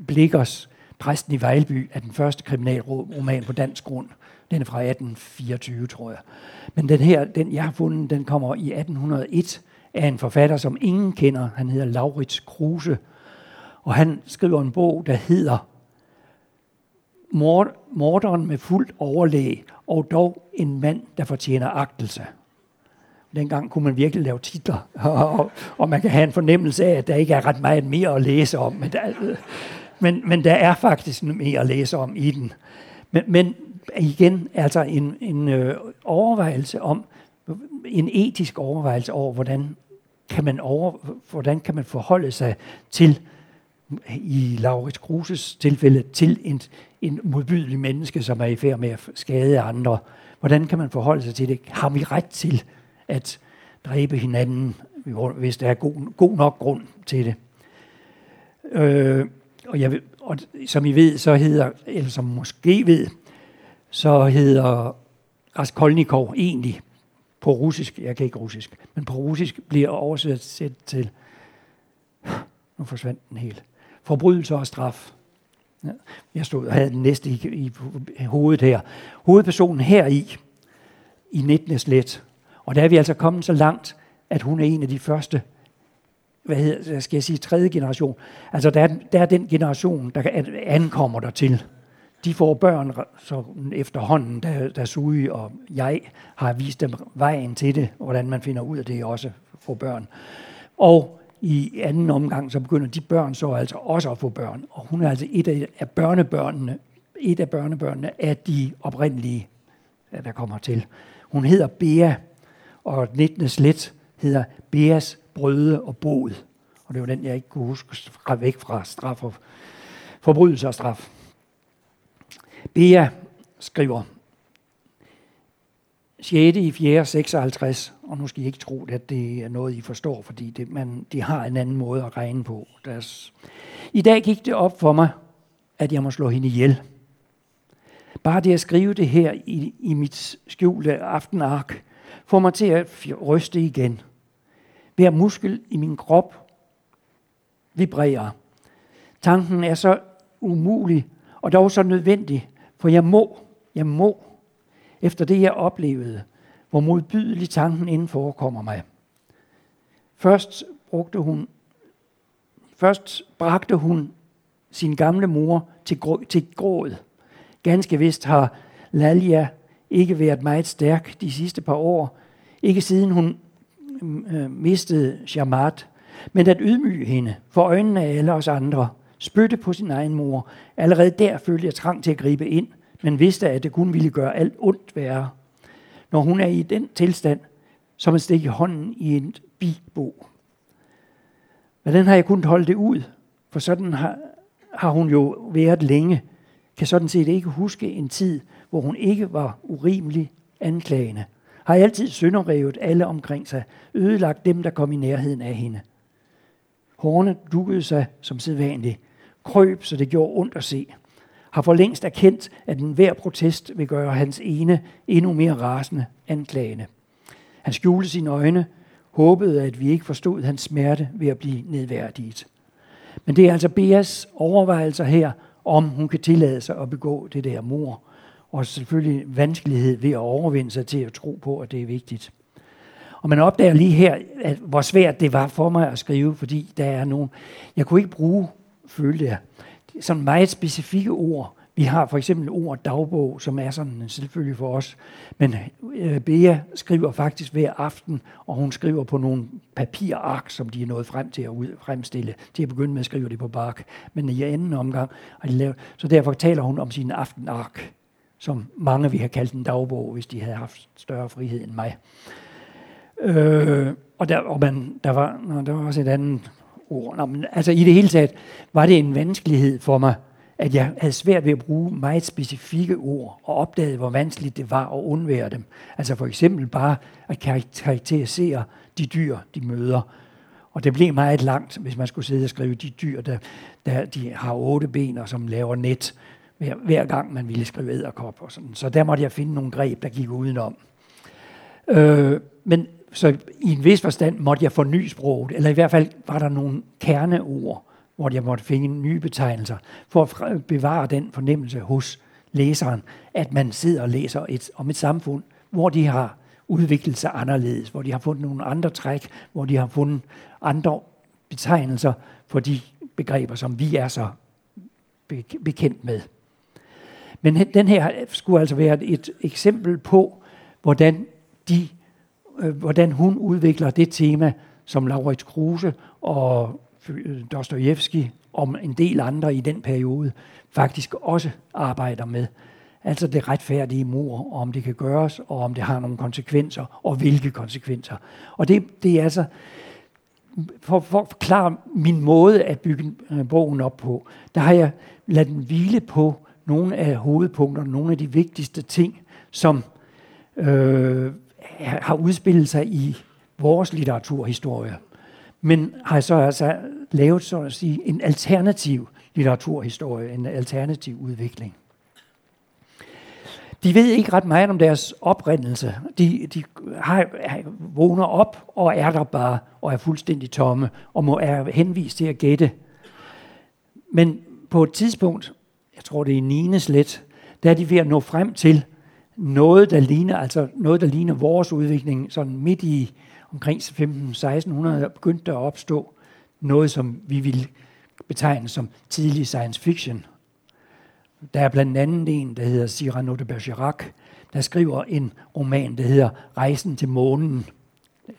Blikkers præsten i Vejlby er den første kriminalroman på dansk grund. Den er fra 1824, tror jeg. Men den her, den jeg har fundet, den kommer i 1801 af en forfatter, som ingen kender. Han hedder Laurits Kruse, og han skriver en bog, der hedder Morderen med fuld overlæg og dog en mand, der fortjener agtelse. Dengang kunne man virkelig lave titler, og man kan have en fornemmelse af, at der ikke er ret meget mere at læse om. Men der er faktisk mere at læse om i den. Men igen, altså en overvejelse om, en etisk overvejelse over, hvordan kan man forholde sig til, i Laurits Kruses tilfælde, til en modbydelig menneske, som er i færd med at skade andre. Hvordan kan man forholde sig til det? Har vi ret til at dræbe hinanden, hvis der er god nok grund til det? Og som I ved, så hedder Raskolnikov egentlig på russisk, jeg kan ikke russisk, men på russisk bliver oversat til, nu forsvandt den helt, Forbrydelse og straf. Ja, jeg stod og havde den næste i hovedet her. Hovedpersonen her i 19. slet, og der er vi altså kommet så langt, at hun er en af de første, tredje generation. Altså der er den generation, der ankommer dertil. De får børn så efterhånden, da Sui og jeg har vist dem vejen til det, hvordan man finder ud af det også for børn. Og i anden omgang, så begynder de børn så altså også at få børn. Og hun er altså et af børnebørnene af de oprindelige, der kommer til. Hun hedder Bea, og 19. slet hedder Beas brøde og bod. Og det var den, jeg ikke kunne huske væk fra straf og forbrydelse og straf. Bea skriver 6.4.56, og nu skal I ikke tro, at det er noget, I forstår, fordi de har en anden måde at regne på. I dag gik det op for mig, at jeg må slå hende ihjel. Bare det at skrive det her i mit skjulte aftenark, får mig til at ryste igen. Hver muskel i min krop vibrerer. Tanken er så umulig, og dog så nødvendig, for jeg må, efter det jeg oplevede, hvor modbydelig tanken inden forekommer mig. Først bragte hun sin gamle mor til gråd. Ganske vist har Lalia ikke været meget stærk de sidste par år, ikke siden hun mistede charmat, men at ydmyge hende for øjnene af alle os andre, spytte på sin egen mor. Allerede der følte jeg trang til at gribe ind, men vidste, at det kun ville gøre alt ondt værre. Når hun er i den tilstand, som at stikke hånden i en bibo. Men den har jeg kun holdt det ud, for sådan har hun jo været længe. Kan sådan set ikke huske en tid, hvor hun ikke var urimelig anklagende. Har altid sønderrevet alle omkring sig, ødelagt dem, der kom i nærheden af hende. Hårene dukkede sig som sædvanligt, krøb, så det gjorde ondt at se. Har for længst erkendt, at enhver protest vil gøre hans ene endnu mere rasende anklagende. Han skjulte sine øjne, håbede, at vi ikke forstod hans smerte ved at blive nedværdiget. Men det er altså Beas overvejelser her, om hun kan tillade sig at begå det der mord, og selvfølgelig vanskelighed ved at overvinde sig til at tro på, at det er vigtigt. Og man opdager lige her, at hvor svært det var for mig at skrive, fordi der er nogen. Jeg kunne ikke bruge, følte jeg, sådan meget specifikke ord. Vi har for eksempel ordet dagbog, som er sådan selvfølgelig for os, men Bea skriver faktisk hver aften, og hun skriver på nogle papirark, som de er nået frem til at fremstille. Til at begynde med at skrive det på bark, men i anden omgang har de lavet. Så derfor taler hun om sine aftenark, som mange ville have kaldt en dagbog, hvis de havde haft større frihed end mig. Der var også et andet ord. I det hele taget var det en vanskelighed for mig, at jeg havde svært ved at bruge meget specifikke ord, og opdagede, hvor vanskeligt det var at undvære dem. Altså for eksempel bare at karakterisere de dyr, de møder. Og det blev meget langt, hvis man skulle sidde og skrive de dyr, der de har 8 ben, og som laver net, hver gang man ville skrive edderkop og sådan. Så der måtte jeg finde nogle greb, der gik udenom. Men så i en vis forstand måtte jeg forny sproget, eller i hvert fald var der nogle kerneord, hvor jeg måtte finde nye betegnelser, for at bevare den fornemmelse hos læseren, at man sidder og læser om et samfund, hvor de har udviklet sig anderledes, hvor de har fundet nogle andre træk, hvor de har fundet andre betegnelser for de begreber, som vi er så bekendt med. Men den her skulle altså være et eksempel på, hvordan hun udvikler det tema, som Laurits Kruse og Dostojevski om en del andre i den periode faktisk også arbejder med. Altså det retfærdige mord, og om det kan gøres, og om det har nogle konsekvenser, og hvilke konsekvenser. Og det er altså, for at forklare min måde at bygge bogen op på, der har jeg ladet den hvile på nogle af hovedpunkterne, nogle af de vigtigste ting, som har udspillet sig i vores litteraturhistorie. Men har så altså lavet, så at sige, en alternativ litteraturhistorie, en alternativ udvikling. De ved ikke ret meget om deres oprindelse. De vågner op og er der bare, og er fuldstændig tomme, og er henvist til at gætte. Men på et tidspunkt, jeg tror det er i 9. slet, der er de ved at nå frem til noget, der ligner vores udvikling, sådan midt i omkring 1500-1600 begyndte der at opstå noget, som vi ville betegne som tidlig science fiction. Der er blandt andet en, der hedder Cyrano de Bergerac, der skriver en roman, der hedder Rejsen til Månen.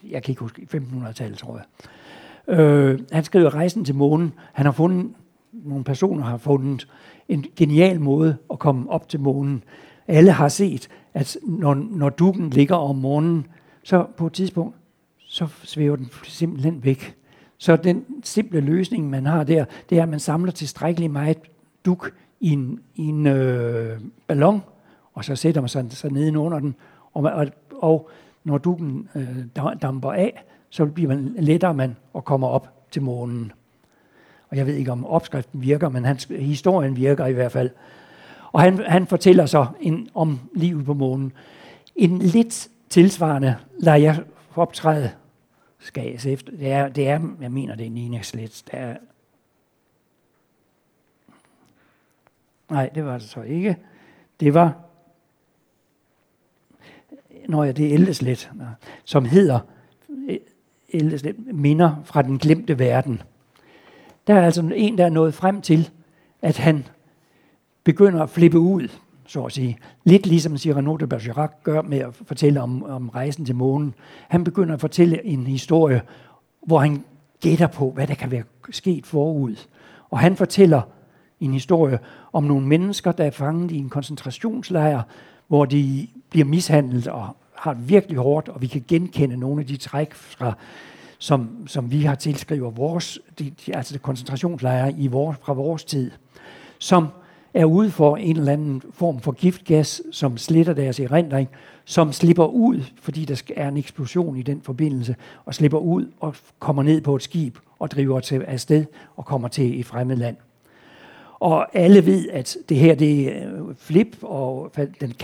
Jeg kan ikke huske, 1500-tallet, tror jeg. Han skriver Rejsen til Månen. Nogle personer har fundet en genial måde at komme op til månen. Alle har set, at når dukken ligger om månen, så på et tidspunkt, så svæver den simpelthen væk. Så den simple løsning, man har der, det er, at man samler tilstrækkeligt meget dug i en ballon, og så sætter man sig nedenunder den, og når dukken damper af, så bliver man lettere og kommer op til månen. Og jeg ved ikke, om opskriften virker, men historien virker i hvert fald. Og han fortæller så om livet på månen. En lidt tilsvarende lader jeg optræde. Jeg mener det er 9. slet. Nej, det var det så ikke. Det var, det er 11. slet, som hedder 11. slet, minder fra den glemte verden. Der er altså en, der er nået frem til, at han begynder at flippe ud. så at sige. Lidt ligesom Cyrano de Bergerac gør med at fortælle om rejsen til månen. Han begynder at fortælle en historie, hvor han gætter på, hvad der kan være sket forud. Og han fortæller en historie om nogle mennesker, der er fanget i en koncentrationslejr, hvor de bliver mishandlet og har det virkelig hårdt, og vi kan genkende nogle af de træk fra som vi har tilskriver vores, altså koncentrationslejre fra vores tid, som er ude for en eller anden form for giftgas, som sletter deres erindring, som slipper ud, fordi der er en eksplosion i den forbindelse, og slipper ud og kommer ned på et skib og driver til afsted og kommer til et fremmed land. Og alle ved, at det her det er flip, og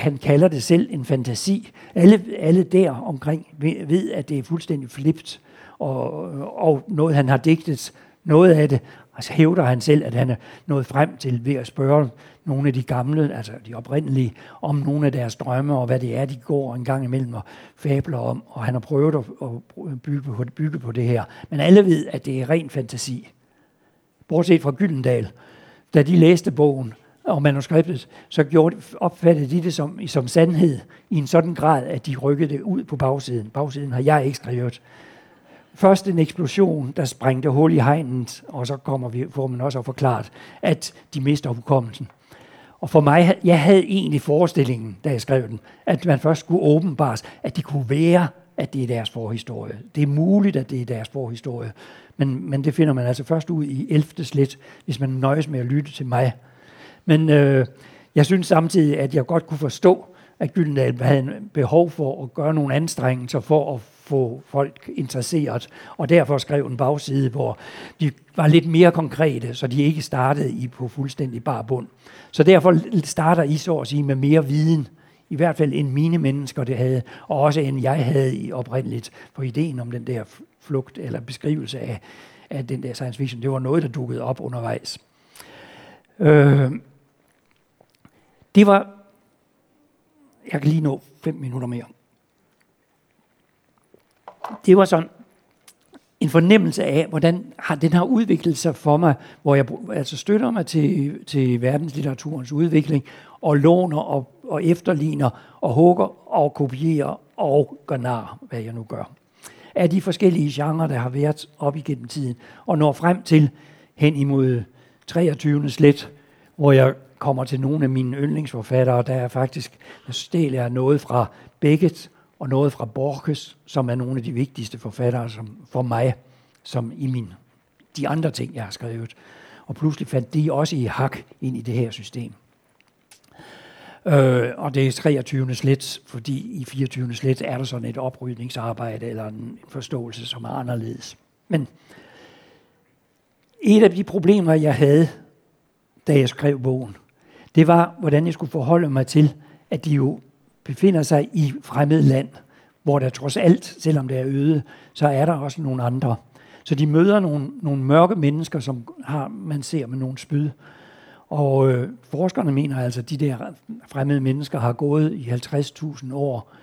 han kalder det selv en fantasi. Alle der omkring ved, at det er fuldstændig flipt, og noget, han har digtet, noget af det, altså hævder han selv, at han er nået frem til ved at spørge nogle af de gamle, altså de oprindelige, om nogle af deres drømme, og hvad det er, de går en gang imellem og fabler om, og han har prøvet at bygge på det her. Men alle ved, at det er ren fantasi. Bortset fra Gyldendal, da de læste bogen og manuskriptet, så opfattede de det som sandhed i en sådan grad, at de rykkede det ud på bagsiden. Bagsiden har jeg ikke skrevet. Først en eksplosion, der sprængte hul i hegnet, og så får man også forklaret, at de mister hukommelsen. Og for mig, jeg havde egentlig forestillingen, da jeg skrev den, at man først skulle åbenbares, at det kunne være, at det er deres forhistorie. Det er muligt, at det er deres forhistorie. Men det finder man altså først ud i 11. slet, hvis man nøjes med at lytte til mig. Men jeg synes samtidig, at jeg godt kunne forstå, at Gyldendal havde behov for at gøre nogle anstrengelser for at få folk interesseret, og derfor skrev en bagside, hvor de var lidt mere konkrete, så de ikke startede på fuldstændig bar bund. Så derfor starter I så at sige med mere viden, i hvert fald end mine mennesker det havde, og også end jeg havde oprindeligt på ideen om den der flugt eller beskrivelse af den der science fiction. Det var noget, der dukkede op undervejs. Det var... Jeg kan lige nå 5 minutter mere. Det var sådan en fornemmelse af, hvordan den har udviklet sig for mig, hvor jeg altså støtter mig til verdenslitteraturens udvikling, og låner og efterligner, og hugger og kopierer og gør nar, hvad jeg nu gør, af de forskellige genrer, der har været op igennem tiden, og når frem til hen imod 23. slet, hvor jeg kommer til nogle af mine yndlingsforfattere, der stjæler jeg noget fra Beckett og noget fra Borges, som er nogle af de vigtigste forfattere for mig, som i de andre ting, jeg har skrevet. Og pludselig fandt de også i hak ind i det her system. Og det er 23. slet, fordi i 24. slet er der sådan et oprydningsarbejde eller en forståelse, som er anderledes. Men et af de problemer, jeg havde, da jeg skrev bogen, det var, hvordan jeg skulle forholde mig til, at de jo befinder sig i fremmed land, hvor der trods alt, selvom det er øde, så er der også nogle andre. Så de møder nogle mørke mennesker, som man ser med nogle spyd. Og forskerne mener altså, at de der fremmede mennesker har gået i 50.000 år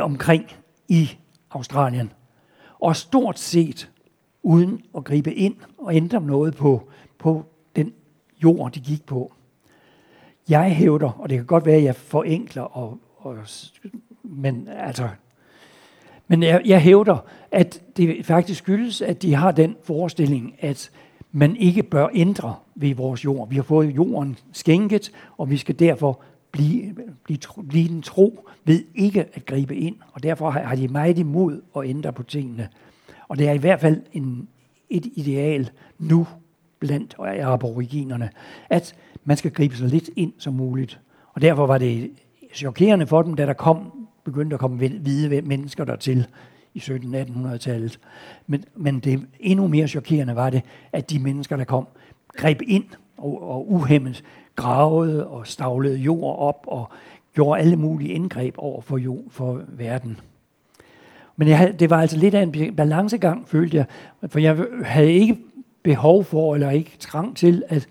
omkring i Australien. Og stort set uden at gribe ind og ændre noget på den jord, de gik på. Jeg hævder, og det kan godt være, at jeg forenkler, men jeg hævder, at det faktisk skyldes, at de har den forestilling, at man ikke bør ændre ved vores jord. Vi har fået jorden skænket, og vi skal derfor blive den tro ved ikke at gribe ind. Og derfor har de meget imod at ændre på tingene. Og det er i hvert fald et ideal nu, blandt aboriginerne, at man skal gribe så lidt ind som muligt. Og derfor var det chokerende for dem, da der begyndte at komme hvide mennesker dertil i 1700-1800-tallet. Men det endnu mere chokerende var det, at de mennesker, der kom, greb ind og uhemmet gravede og stavlede jord op og gjorde alle mulige indgreb over for jord for verden. Men det var altså lidt af en balancegang, følte jeg, for jeg havde ikke behov for, eller ikke trang til at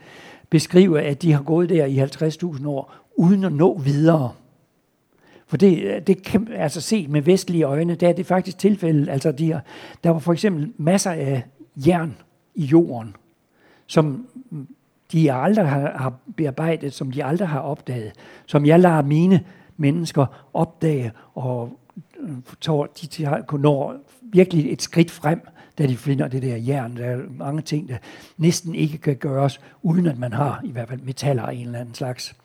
beskrive, at de har gået der i 50.000 år, uden at nå videre. For det kan altså set med vestlige øjne, der er det faktisk tilfældet. Altså der var for eksempel masser af jern i jorden, som de aldrig har bearbejdet, som de aldrig har opdaget, som jeg lader mine mennesker opdage, og de når virkelig et skridt frem, da de finder det der jern. Der er mange ting, der næsten ikke kan gøres, uden at man har i hvert fald metaller af en eller anden slags.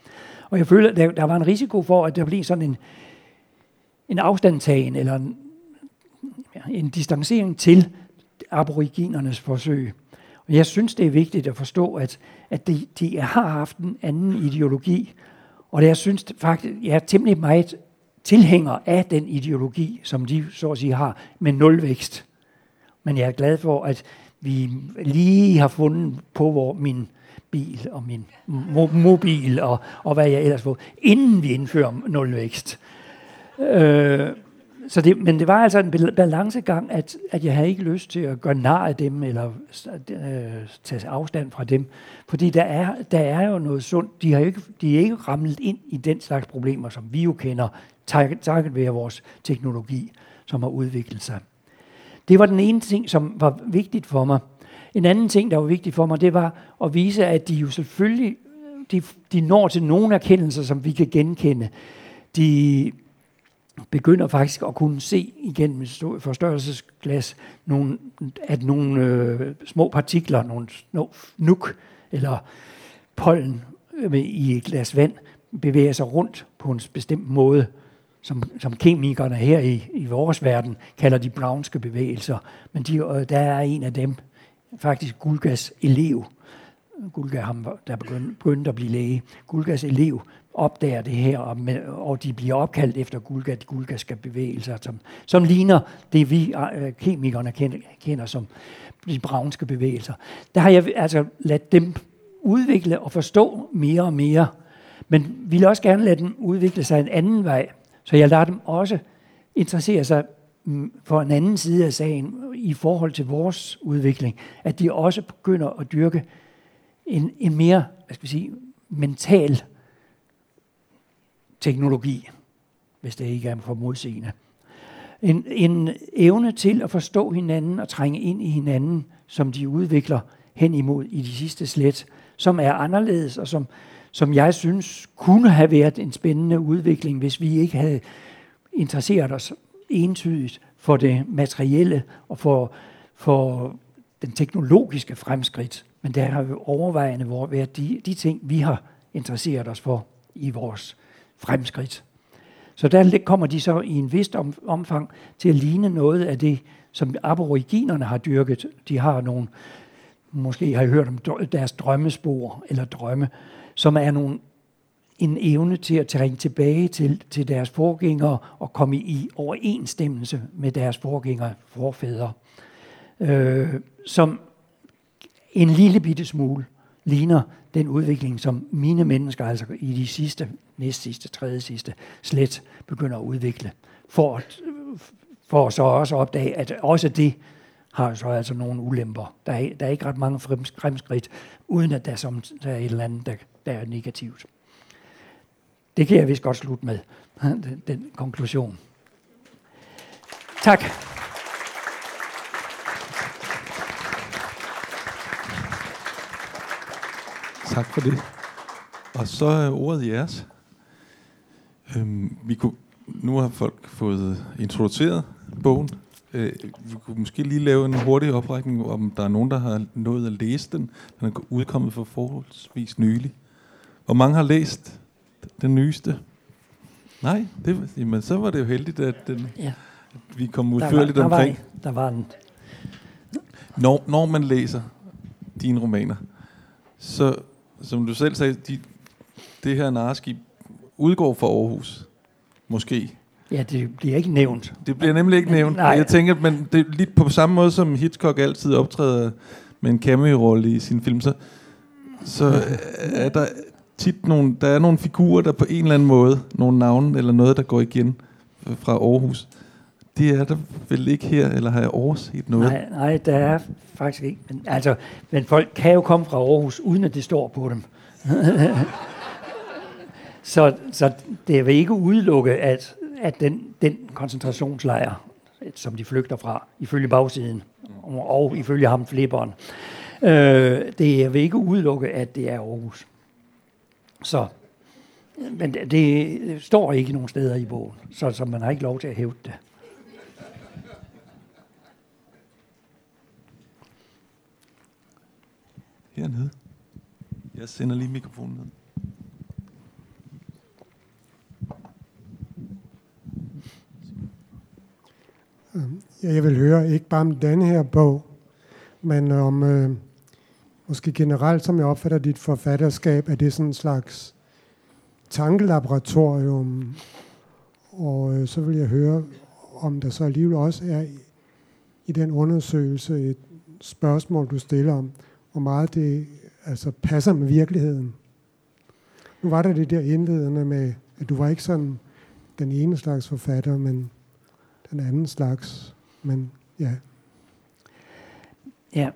Og jeg føler, at der var en risiko for, at der blev sådan en afstandtagen, eller en distancering til aboriginernes forsøg. Og jeg synes, det er vigtigt at forstå, at de har haft en anden ideologi, og jeg synes faktisk, jeg er temmelig meget tilhænger af den ideologi, som de så at sige har, med nulvækst. Men jeg er glad for, at vi lige har fundet på, hvor min bil og min mobil og hvad jeg ellers får, inden vi indfører nulvækst. Men det var altså en balancegang, at jeg havde ikke lyst til at gøre nar af dem, eller tage afstand fra dem. Fordi der er jo noget sundt. De er ikke ramlet ind i den slags problemer, som vi jo kender, takket være vores teknologi, som har udviklet sig. Det var den ene ting, som var vigtigt for mig. En anden ting, der var vigtigt for mig, det var at vise, at de jo selvfølgelig de når til nogle erkendelser, som vi kan genkende. De begynder faktisk at kunne se igennem forstørrelsesglas nogle små partikler, nogle nuk eller pollen i et glas vand, bevæger sig rundt på en bestemt måde, som kemikerne her i vores verden kalder de brownske bevægelser. Men der er en af dem, faktisk Gulgas elev. Gulga, ham, der begyndte at blive læge. Gulgas elev opdager det her, og de bliver opkaldt efter Gulga, de gulgaske bevægelser, som ligner det, vi kemikerne kender som de brownske bevægelser. Der har jeg altså ladt dem udvikle og forstå mere og mere, men ville også gerne lade dem udvikle sig en anden vej, så jeg lader dem også interessere sig for en anden side af sagen i forhold til vores udvikling, at de også begynder at dyrke en mere, mental teknologi, hvis det ikke er for modsigende. En evne til at forstå hinanden og trænge ind i hinanden, som de udvikler hen imod i de sidste slæt, som er anderledes, og som jeg synes kunne have været en spændende udvikling, hvis vi ikke havde interesseret os entydigt for det materielle og for den teknologiske fremskridt. Men der har jo overvejende været de ting, vi har interesseret os for i vores fremskridt. Så der kommer de så i en vist omfang til at ligne noget af det, som aboriginerne har dyrket. De har nogle, måske har I hørt om deres drømmespor eller drømme, som er en evne til at trænge tilbage til deres forgængere og komme i overensstemmelse med deres forgængere, forfædre, som en lille bitte smule ligner den udvikling, som mine mennesker altså i de sidste, næstsidste, tredje sidste slet begynder at udvikle. For så også at opdage, at også det har så altså nogle ulemper. Der er ikke ret mange fremskridt, uden at der er et eller andet, der er negativt. Det kan jeg vist godt slutte med, den konklusion. Tak. Tak for det. Og så er ordet jeres. Nu har folk fået introduceret bogen. Vi kunne måske lige lave en hurtig oprækning, om der er nogen, der har nået at læse den. Den er udkommet for forholdsvis nylig. Hvor mange har læst den nyeste? Nej, men så var det jo heldigt, at vi kom udførligt omkring. Der var den. Når man læser dine romaner, så som du selv sagde, det her narreskib udgår fra Aarhus, måske. Ja, det bliver ikke nævnt. Det bliver nemlig ikke nævnt. Nej. Jeg tænker, men det er lige på samme måde, som Hitchcock altid optræder med en cameo-rolle i sine film, så er der tit nogle figurer, der på en eller anden måde, nogle navne eller noget, der går igen fra Aarhus. Det er der vel ikke her, eller har jeg overset noget? Nej, der er faktisk ikke. Men folk kan jo komme fra Aarhus, uden at det står på dem. så det vil ikke udelukke, at den koncentrationslejr, som de flygter fra, ifølge bagsiden, og ifølge ham flipperen, Jeg vil ikke udelukke, at det er Aarhus. Så, men det står ikke nogen steder i bogen, så man har ikke lov til at hævde det. Hernede. Jeg sender lige mikrofonen ned. Jeg vil høre ikke bare om denne her bog, men om måske generelt, som jeg opfatter dit forfatterskab, at det er sådan en slags tankelaboratorium. Og så vil jeg høre, om der så alligevel også er i den undersøgelse et spørgsmål, du stiller om, hvor meget det altså passer med virkeligheden. Nu var der det der indledende med, at du var ikke sådan den ene slags forfatter, men den anden slags, men ja. Ja,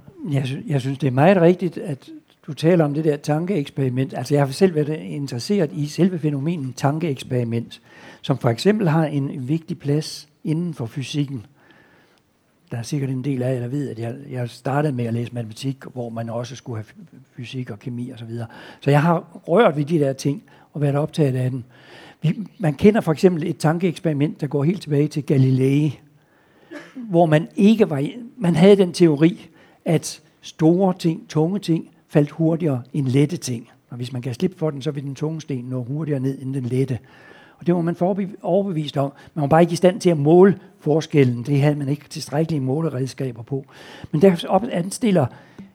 jeg synes, det er meget rigtigt, at du taler om det der tankeeksperiment. Altså, jeg har selv været interesseret i selve fænomenen tankeeksperiment, som for eksempel har en vigtig plads inden for fysikken. Der er sikkert en del af jer, der ved, at jeg startede med at læse matematik, hvor man også skulle have fysik og kemi og så videre. Så jeg har rørt ved de der ting og været optaget af dem. Man kender for eksempel et tankeeksperiment, der går helt tilbage til Galilei, hvor man havde den teori, at store ting, tunge ting, faldt hurtigere end lette ting. Og hvis man kan slippe for den, så vil den tunge sten nå hurtigere ned end den lette. Og det var man overbevist om. Man var bare ikke i stand til at måle forskellen. Det havde man ikke tilstrækkelige måleredskaber på. Men der anstiller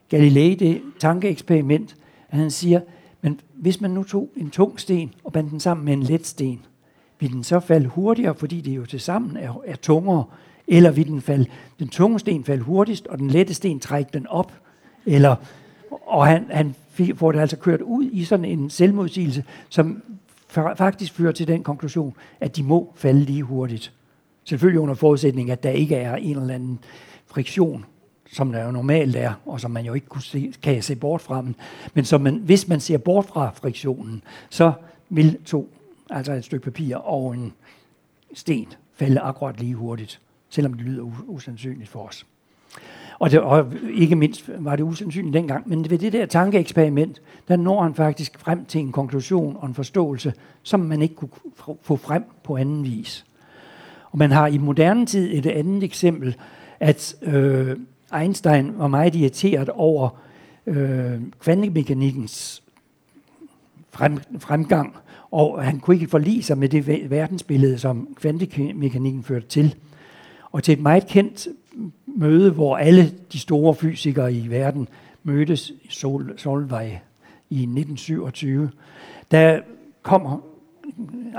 Galilei det tankeeksperiment, at han siger, men hvis man nu tog en tung sten og bandt den sammen med en let sten, vil den så falde hurtigere, fordi det jo til sammen er tungere, eller vil den tunge sten falde hurtigst, og den lette sten trække den op? Og han får det altså kørt ud i sådan en selvmodsigelse, som faktisk fører til den konklusion, at de må falde lige hurtigt. Selvfølgelig under forudsætning, at der ikke er en eller anden friktion, som der jo normalt er, og som man jo ikke kan se bort fra. Men som hvis man ser bort fra friktionen, så vil et stykke papir og en sten falde akkurat lige hurtigt, selvom det lyder usandsynligt for os. Og ikke mindst var det usandsynligt dengang, men ved det der tankeeksperiment, der når han faktisk frem til en konklusion og en forståelse, som man ikke kunne få frem på anden vis. Og man har i moderne tid et andet eksempel, at Einstein var meget irriteret over kvantemekanikkens fremgang, og han kunne ikke forlige sig med det verdensbillede, som kvantemekanikken førte til. Og til et meget kendt møde, hvor alle de store fysikere i verden mødtes i Solvej i 1927, der kom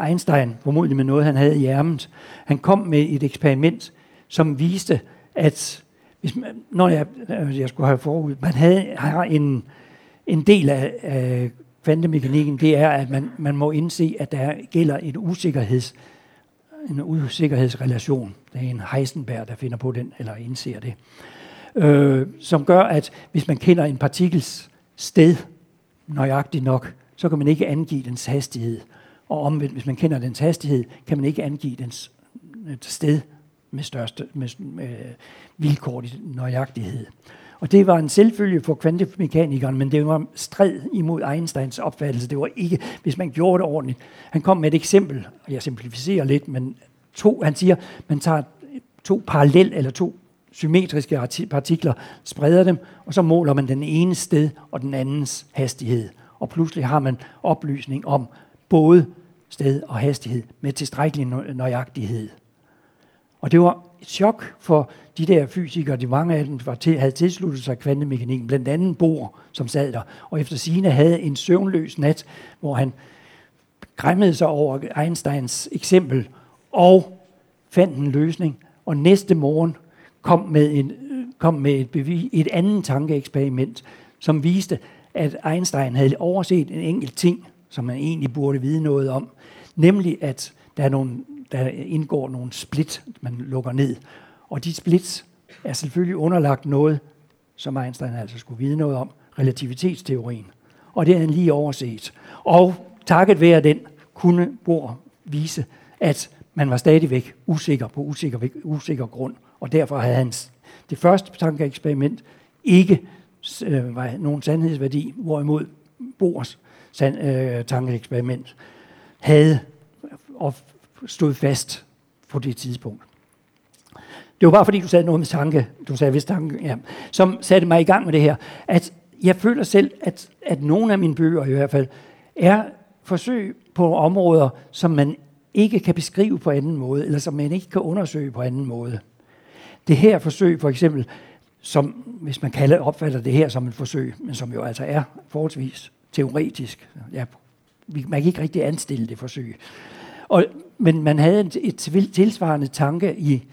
Einstein, formodentlig med noget, han havde i ærmet. Han kom med et eksperiment, som viste, at jeg skulle have forud, man har en del af kvantemekanikken, det er, at man må indse, at der gælder en usikkerhedsrelation. Det er en Heisenberg, der finder på den, eller indser det. Som gør, at hvis man kender en partikels sted nøjagtigt nok, så kan man ikke angive dens hastighed. Og omvendt, hvis man kender dens hastighed, kan man ikke angive dens sted med vilkårlig nøjagtighed. Og det var en selvfølge for kvantemekanikeren, men det var strid imod Einsteins opfattelse. Det var ikke, hvis man gjorde det ordentligt. Han kom med et eksempel, og jeg simplificerer lidt, men han siger, man tager to parallelle eller to symmetriske partikler, spreder dem, og så måler man den ene sted og den andens hastighed. Og pludselig har man oplysning om både sted og hastighed med tilstrækkelig nøjagtighed. Og det var et chok for de der fysikere, de mange af dem havde tilsluttet sig kvantemekanikken, blandt andet Bohr, som sad der, og efter sigende havde en søvnløs nat, hvor han græmmede sig over Einsteins eksempel, og fandt en løsning, og næste morgen kom med et bevis, et andet tankeeksperiment, som viste, at Einstein havde overset en enkelt ting, som man egentlig burde vide noget om, nemlig at der indgår nogle split, man lukker ned. Og de splits er selvfølgelig underlagt noget, som Einstein altså skulle vide noget om, relativitetsteorien. Og det er han lige overset. Og takket være den kunne Bohr vise, at man var stadigvæk usikker på usikker grund. Og derfor havde hans det første tankeeksperiment ikke var nogen sandhedsværdi, hvorimod Bohrs tankeeksperiment havde og stod fast på det tidspunkt. Det var bare fordi, du sagde noget med tanke, du sagde vist tanke, ja, som satte mig i gang med det her, at jeg føler selv, at nogle af mine bøger i hvert fald er forsøg på områder, som man ikke kan beskrive på anden måde, eller som man ikke kan undersøge på anden måde. Det her forsøg for eksempel, som hvis man opfatter det her som et forsøg, men som jo altså er forholdsvis teoretisk. Ja, man kan ikke rigtig anstille det forsøg. Men man havde et tilsvarende tanke i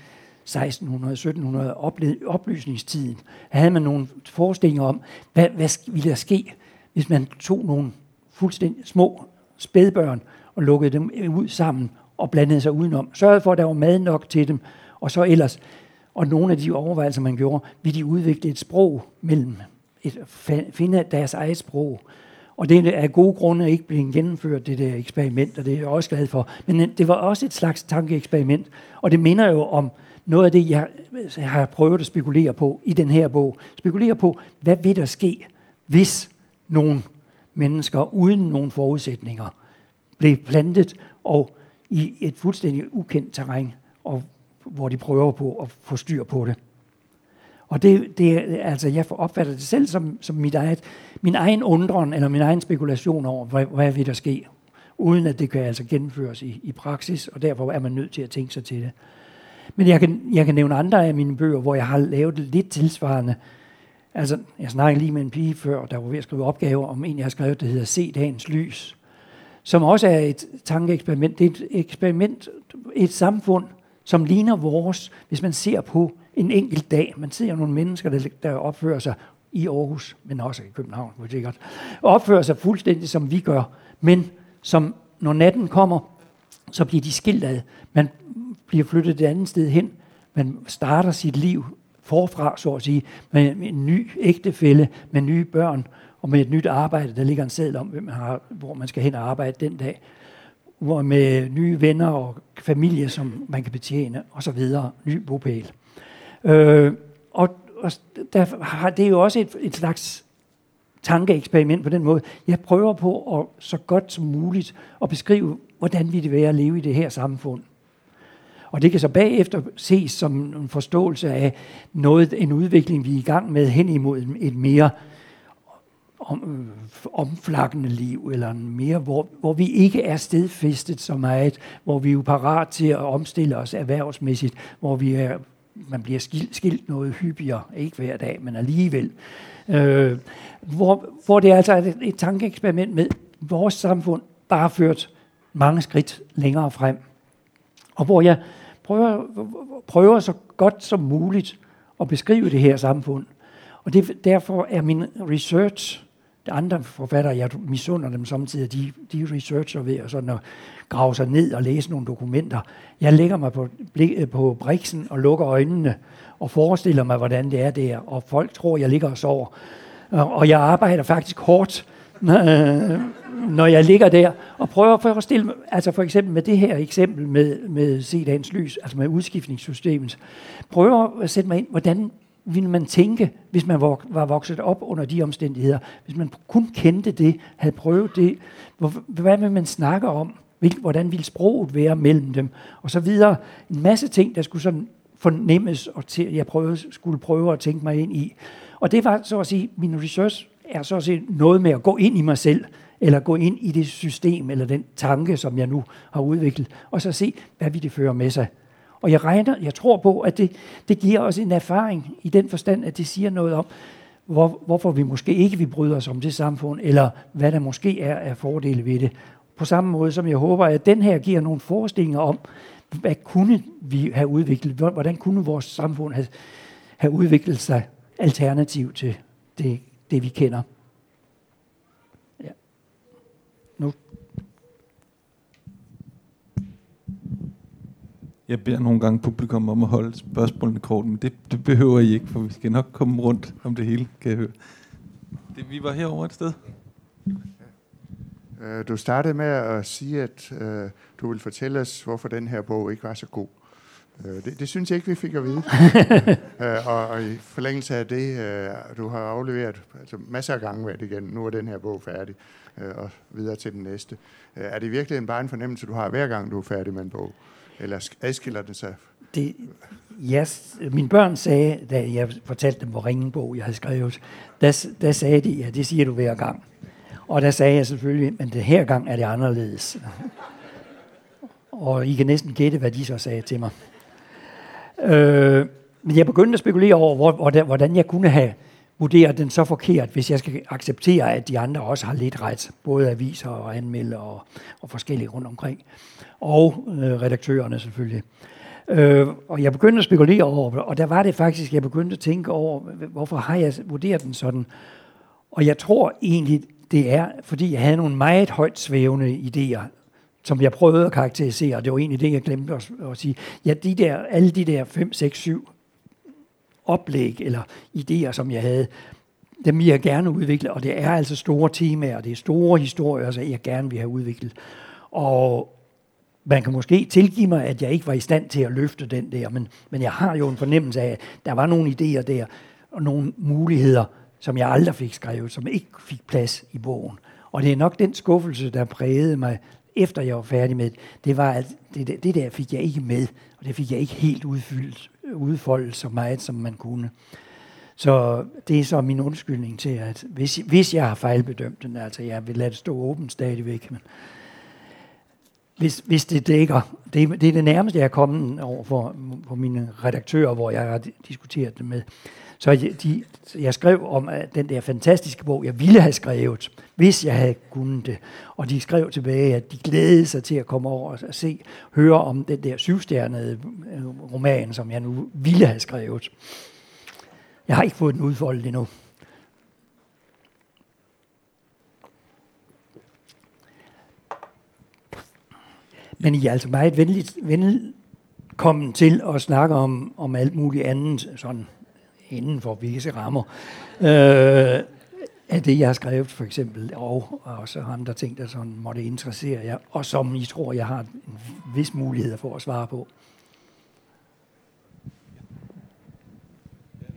1600-1700 oplysningstiden. Havde man nogle forestillinger om, hvad ville der ske, hvis man tog nogle fuldstændig små spædbørn og lukkede dem ud sammen og blandede sig udenom. Sørgede for, at der var mad nok til dem, og så ellers. Og nogle af de overvejelser, man gjorde, ville de udvikle et sprog mellem, finde deres eget sprog. Og det er af gode grunde ikke blevet gennemført, det der eksperiment, og det er jeg også glad for. Men det var også et slags tankeeksperiment, og det minder jo om noget af det, jeg har prøvet at spekulere på i den her bog. Spekulere på, hvad vil der ske, hvis nogle mennesker uden nogen forudsætninger blev plantet og i et fuldstændig ukendt terræn, og hvor de prøver på at få styr på det. Og det altså, jeg opfatter det selv som min egen undren, eller min egen spekulation over, hvad vil der ske, uden at det kan altså gennemføres i praksis, og derfor er man nødt til at tænke sig til det. Men jeg kan nævne andre af mine bøger, hvor jeg har lavet lidt tilsvarende. Altså, jeg snakkede lige med en pige før, der var ved at skrive opgaver om en, jeg har skrevet, der hedder Se dagens lys, som også er et tankeeksperiment. Det er et eksperiment, et samfund, som ligner vores, hvis man ser på en enkelt dag. Man ser nogle mennesker, der opfører sig i Aarhus, men også i København, for sikkert, opfører sig fuldstændig, som vi gør, men som, når natten kommer, så bliver de skilt ad. Man bliver flyttet et andet sted hen. Man starter sit liv forfra, så at sige, med en ny ægtefælle, med nye børn og med et nyt arbejde. Der ligger en seddel om, hvor man skal hen og arbejde den dag. Med nye venner og familie, som man kan betjene, og så videre, ny bopæl. Og der har det jo også et slags tankeeksperiment på den måde. Jeg prøver på at så godt som muligt at beskrive, hvordan vil det være at leve i det her samfund. Og det kan så bagefter ses som en forståelse af en udvikling, vi er i gang med hen imod et mere omflakkende liv, eller mere, hvor vi ikke er stedfæstet så meget, hvor vi er jo parat til at omstille os erhvervsmæssigt, hvor man bliver skilt noget hyppigere, ikke hver dag, men alligevel. Hvor det altså er et tankeeksperiment med vores samfund, bare ført mange skridt længere frem. Og hvor jeg prøver så godt som muligt at beskrive det her samfund. Og derfor er min research, de andre forfattere, jeg misunder dem samtidig, de researcher ved og sådan at grave sig ned og læse nogle dokumenter. Jeg lægger mig på briksen og lukker øjnene og forestiller mig, hvordan det er der. Og folk tror, jeg ligger og sover. Og jeg arbejder faktisk hårdt, når jeg ligger der og prøver at forestille mig, altså for eksempel med det her eksempel med Se dagens lys, altså med udskiftningssystemet, prøver at sætte mig ind, hvordan ville man tænke, hvis man var vokset op under de omstændigheder? Hvis man kun kendte det, havde prøvet det, hvad vil man snakke om? Hvordan ville sproget være mellem dem? Og så videre. En masse ting, der skulle sådan fornemmes, og jeg skulle prøve at tænke mig ind i. Og det var så at sige, min research er så at sige noget med at gå ind i mig selv, eller gå ind i det system, eller den tanke, som jeg nu har udviklet, og så se, hvad vil det føre med sig. Og jeg tror på, at det giver os en erfaring i den forstand, at det siger noget om, hvorfor vi måske ikke vil bryde os om det samfund, eller hvad der måske er af fordele ved det. På samme måde som jeg håber, at den her giver nogle forestillinger om, hvad kunne vi have udviklet, hvordan kunne vores samfund have udviklet sig alternativ til det vi kender. Ja. Nu. Jeg beder nogle gange publikum om at holde spørgsmålene kort, men det behøver I ikke, for vi skal nok komme rundt om det hele, kan jeg høre. Vi var herovre et sted. Du startede med at sige, at du ville fortælle os, hvorfor den her bog ikke var så god. Det synes jeg ikke, vi fik at vide. Og i forlængelse af det, du har afleveret altså, masser af gange med det igen. Nu er den her bog færdig, og videre til den næste. Er det virkelig bare en fornemmelse, du har hver gang, du er færdig med en bog? Eller adskiller den sig? Mine børn sagde, da jeg fortalte dem, hvor ringe en bog jeg havde skrevet, der sagde de, ja, det siger du hver gang. Og der sagde jeg selvfølgelig, men det her gang er det anderledes. Og I kan næsten gætte, hvad de så sagde til mig. Men jeg begyndte at spekulere over, hvordan jeg kunne have vurderet den så forkert, hvis jeg skal acceptere, at de andre også har lidt ret. Både aviser og anmelder og forskellige rundt omkring. Og redaktørerne selvfølgelig. Og jeg begyndte at spekulere over, og der var det faktisk, jeg begyndte at tænke over, hvorfor har jeg vurderet den sådan. Og jeg tror egentlig, det er, fordi jeg havde nogle meget højt svævende idéer, som jeg prøvede at karakterisere, og det var egentlig det, jeg glemte at sige. Ja, alle de der 5, 6, 7 oplæg eller idéer, som jeg havde, dem vil jeg gerne udvikle, og det er altså store temaer, det er store historier, som jeg gerne vil have udviklet. Og man kan måske tilgive mig, at jeg ikke var i stand til at løfte den der, men jeg har jo en fornemmelse af, at der var nogle idéer der, og nogle muligheder, som jeg aldrig fik skrevet, som ikke fik plads i bogen. Og det er nok den skuffelse, der prægede mig, efter jeg var færdig med det, var, at det der fik jeg ikke med, og det fik jeg ikke helt udfoldet så meget, som man kunne. Så det er så min undskyldning til, at hvis jeg har fejlbedømt den, altså jeg vil lade det stå åbent stadigvæk, men hvis det dækker, det er det nærmeste, jeg er kommet over for mine redaktører, hvor jeg har diskuteret det med. Så jeg skrev om den der fantastiske bog, jeg ville have skrevet, hvis jeg havde kunnet det. Og de skrev tilbage, at de glædede sig til at komme over og høre om den der 7-stjernede roman, som jeg nu ville have skrevet. Jeg har ikke fået den udfoldet endnu. Men I er altså meget velkommen til at snakke om alt muligt andet, sådan inden for visse rammer, af det, jeg har skrevet for eksempel, og så andre ting, der sådan måtte interessere jer, og som I tror, jeg har en vis mulighed for at svare på.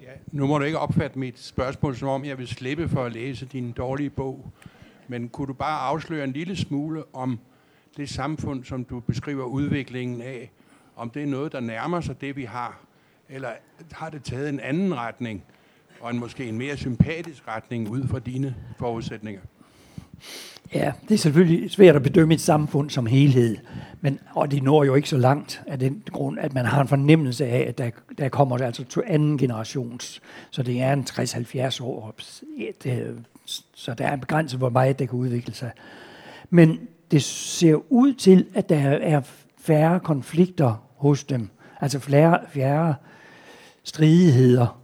Ja, nu må du ikke opfatte mit spørgsmål, som om jeg vil slippe for at læse din dårlige bog, men kunne du bare afsløre en lille smule om det samfund, som du beskriver udviklingen af, om det er noget, der nærmer sig det, vi har, eller har det taget en anden retning, og måske en mere sympatisk retning ud fra dine forudsætninger? Ja, det er selvfølgelig svært at bedømme et samfund som helhed, og det når jo ikke så langt af den grund, at man har en fornemmelse af, at der kommer det altså til anden generations, så det er en 60-70 år op, så der er en begrænsning, hvor meget det kan udvikle sig. Men det ser ud til, at der er færre konflikter hos dem, altså færre stridigheder.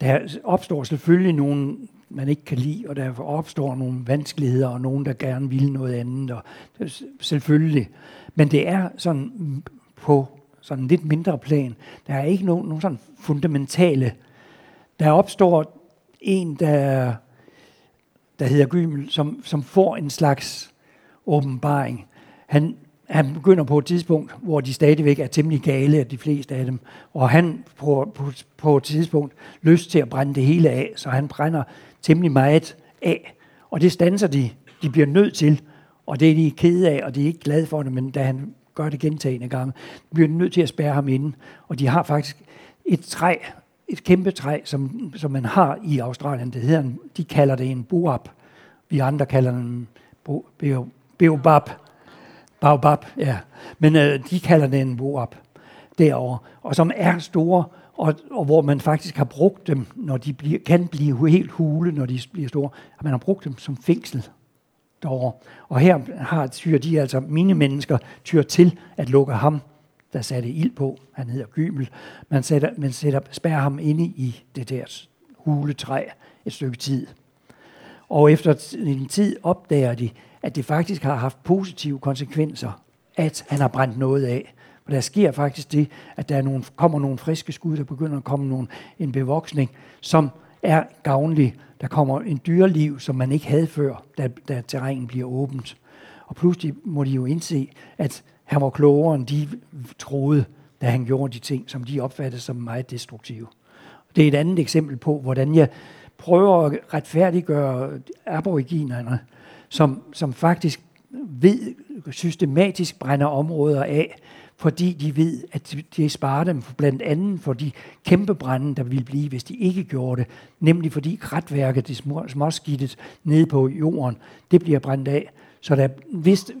Der opstår selvfølgelig nogle, man ikke kan lide, og der opstår nogle vanskeligheder, og nogen, der gerne vil noget andet, og selvfølgelig. Men det er sådan på sådan lidt mindre plan. Der er ikke nogen sådan fundamentale. Der opstår en, der hedder Gymel, som får en slags åbenbaring. Han begynder på et tidspunkt, hvor de stadigvæk er temmelig gale, de fleste af dem, og han på et tidspunkt lyst til at brænde det hele af, så han brænder temmelig meget af, og det standser de. De bliver nødt til, og det er de kede af, og de er ikke glade for det, men da han gør det gentagende gange, bliver de nødt til at spærre ham inde, og de har faktisk et kæmpe træ, som man har i Australien. Det hedder, de kalder det en boab. Vi andre kalder den Baobab. Baobab, ja. Men de kalder det en boab derovre, og som er store, og hvor man faktisk har brugt dem, når de kan blive helt hule, når de bliver store. Man har brugt dem som fængsel derovre. Og her tyr de, altså mine mennesker, tyr til at lukke ham, der satte ild på. Han hedder Gymel. Man spærrer ham inde i det der huletræ et stykke tid. Og efter en tid opdager de, at det faktisk har haft positive konsekvenser, at han har brændt noget af. For der sker faktisk det, at der kommer nogle friske skud, der begynder at komme en bevoksning, som er gavnlig. Der kommer en dyreliv, som man ikke havde før, da terrænet bliver åbent. Og pludselig må de jo indse, at han var klogere, end de troede. da han gjorde de ting, som de opfattede som meget destruktive. Det er et andet eksempel på, hvordan jeg prøver at retfærdiggøre aboriginerne, som faktisk ved, systematisk brænder områder af, fordi de ved, at det sparer dem blandt andet for de kæmpe brande, der ville blive, hvis de ikke gjorde det. Nemlig fordi kratværket, det småskidtet nede på jorden, det bliver brændt af. Så der,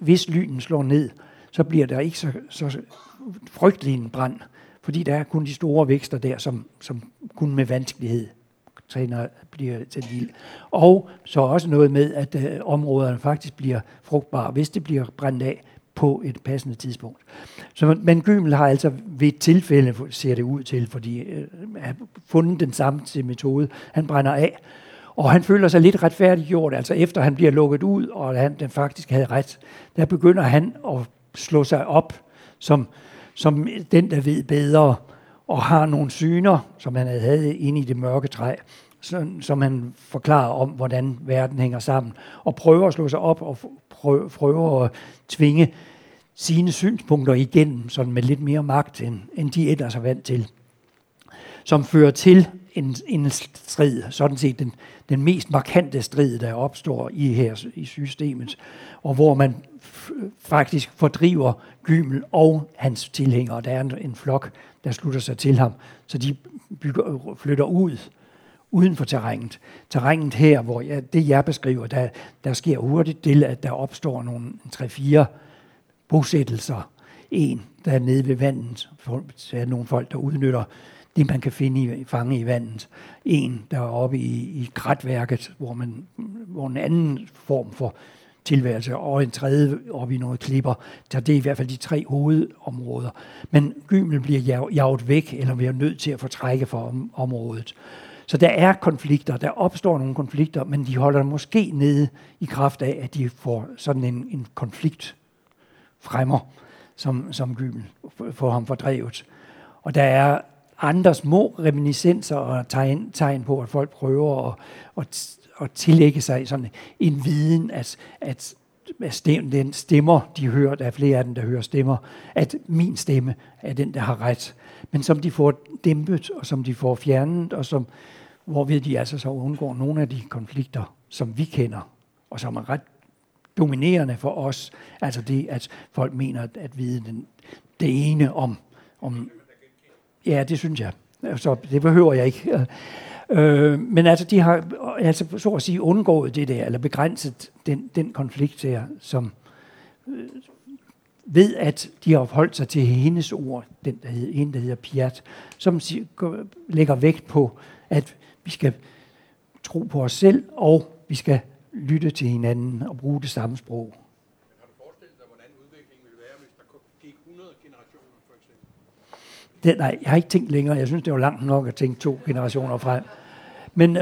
hvis lynen slår ned, så bliver der ikke så frygtelig en brand. Fordi der er kun de store vækster der, som kun med vanskelighed bliver til lille. Og så også noget med, at områderne faktisk bliver frugtbare, hvis det bliver brændt af på et passende tidspunkt. Så, men Gymel har altså ved et tilfælde, ser det ud til, fordi han har fundet den samme metode, han brænder af, og han føler sig lidt retfærdiggjort, altså efter han bliver lukket ud, og den faktisk havde ret, der begynder han at slå sig op som den, der ved bedre, og har nogle syner, som han havde inde i det mørke træ, som han forklarer om, hvordan verden hænger sammen, og prøver at slå sig op og prøver at tvinge sine synspunkter igennem, sådan med lidt mere magt, end de ellers er vant til, som fører til en strid, sådan set den mest markante strid, der opstår i systemet, og hvor man faktisk fordriver Gymel og hans tilhængere. Der er en flok, der slutter sig til ham, så de flytter ud, uden for terrænet. Terrænet her, hvor jeg beskriver, der sker hurtigt til, at der opstår nogle 3-4 bosættelser. En, der er nede ved vandet, så er nogle folk, der udnytter det, man kan fange i vandet. En, der er oppe i kratværket, hvor en anden form for tilværelse, og en tredje oppe i nogle klipper. Så det er i hvert fald de 3 hovedområder. Men Gymel bliver jaget væk, eller bliver nødt til at fortrække fra området. Så der er konflikter, der opstår nogle konflikter, men de holder måske nede i kraft af, at de får sådan en konflikt fremmer, som Gymel får ham fordrevet. Og der er andre små reminiscenser og tegn på, at folk prøver at tillægge sig sådan en viden, at den stemmer, de hører, der er flere af dem, der hører stemmer, at min stemme er den, der har ret. Men som de får dæmpet, og som de får fjernet, og som, hvorved de altså så undgår nogle af de konflikter, som vi kender, og som er ret dominerende for os. Altså det, at folk mener at vide det ene om... Ja, det synes jeg. Så det behøver jeg ikke. Men altså, de har altså, så at sige, undgået det der, eller begrænset den konflikt her, som ved, at de har holdt sig til hendes ord, der hedder Piat, som lægger vægt på, at vi skal tro på os selv, og vi skal lytte til hinanden og bruge det samme sprog. Men har du forestillet dig, hvordan udviklingen ville være, hvis der gik 100 generationer, for eksempel? Nej, jeg har ikke tænkt længere. Jeg synes, det var langt nok at tænke 2 generationer frem. Men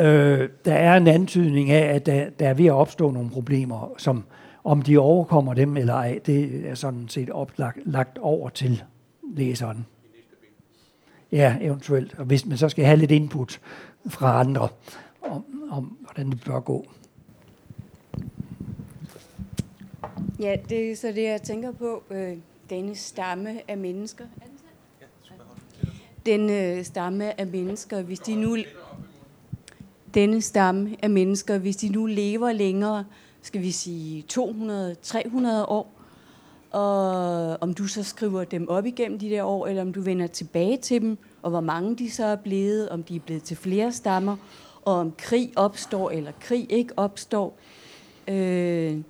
der er en antydning af, at der er ved at opstå nogle problemer, som om de overkommer dem eller ej, det er sådan set lagt over til læseren. Ja, eventuelt. Og hvis man så skal have lidt input fra andre om hvordan det bør gå. Ja, det er så det, jeg tænker på. Denne stamme af mennesker. Denne stamme af mennesker, hvis de nu lever længere, skal vi sige 200-300 år, og om du så skriver dem op igennem de der år, eller om du vender tilbage til dem, og hvor mange de så er blevet, om de er blevet til flere stammer, og om krig opstår, eller krig ikke opstår. Jeg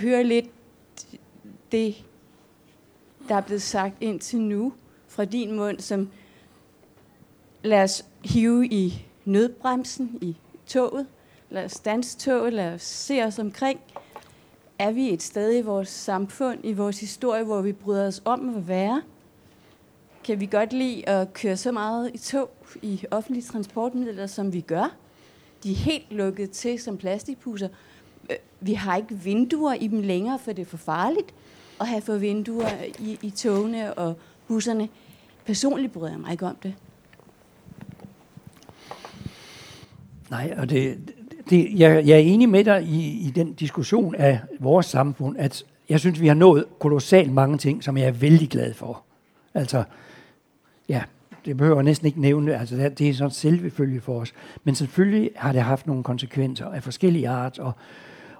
hører lidt det, der er blevet sagt indtil nu, fra din mund, som lad os hive i nødbremsen i toget, lad os standse toget, lad os se os omkring. Er vi et sted i vores samfund, i vores historie, hvor vi bryder os om at være? Kan vi godt lide at køre så meget i tog, i offentlige transportmidler, som vi gør? De er helt lukket til som plastikpusser. Vi har ikke vinduer i dem længere, for det er for farligt at have for vinduer i togene og busserne. Personligt bryder jeg mig ikke om det. Nej, og jeg er enig med dig i den diskussion af vores samfund, at jeg synes, vi har nået kolossalt mange ting, som jeg er vældig glad for. Altså, ja, det behøver jeg næsten ikke nævne. Altså, det er sådan selvfølge for os. Men selvfølgelig har det haft nogle konsekvenser af forskellige art,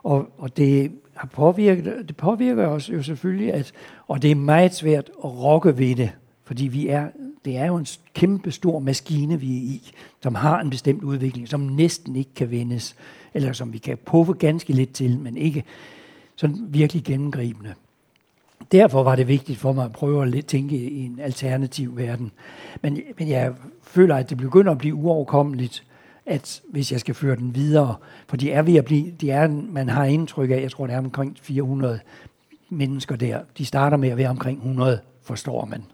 og det har påvirket, det påvirker os jo selvfølgelig, at, og det er meget svært at rokke ved det, fordi det er jo en kæmpe stor maskine, vi er i, som har en bestemt udvikling, som næsten ikke kan vendes, eller som vi kan puffe ganske lidt til, men ikke sådan virkelig gennemgribende. Derfor var det vigtigt for mig at prøve at tænke i en alternativ verden. Men jeg føler, at det begynder at blive uoverkommeligt, at hvis jeg skal føre den videre, for de er ved at blive, man har indtryk af, jeg tror, det er omkring 400 mennesker der. De starter med at være omkring 100, forstår man.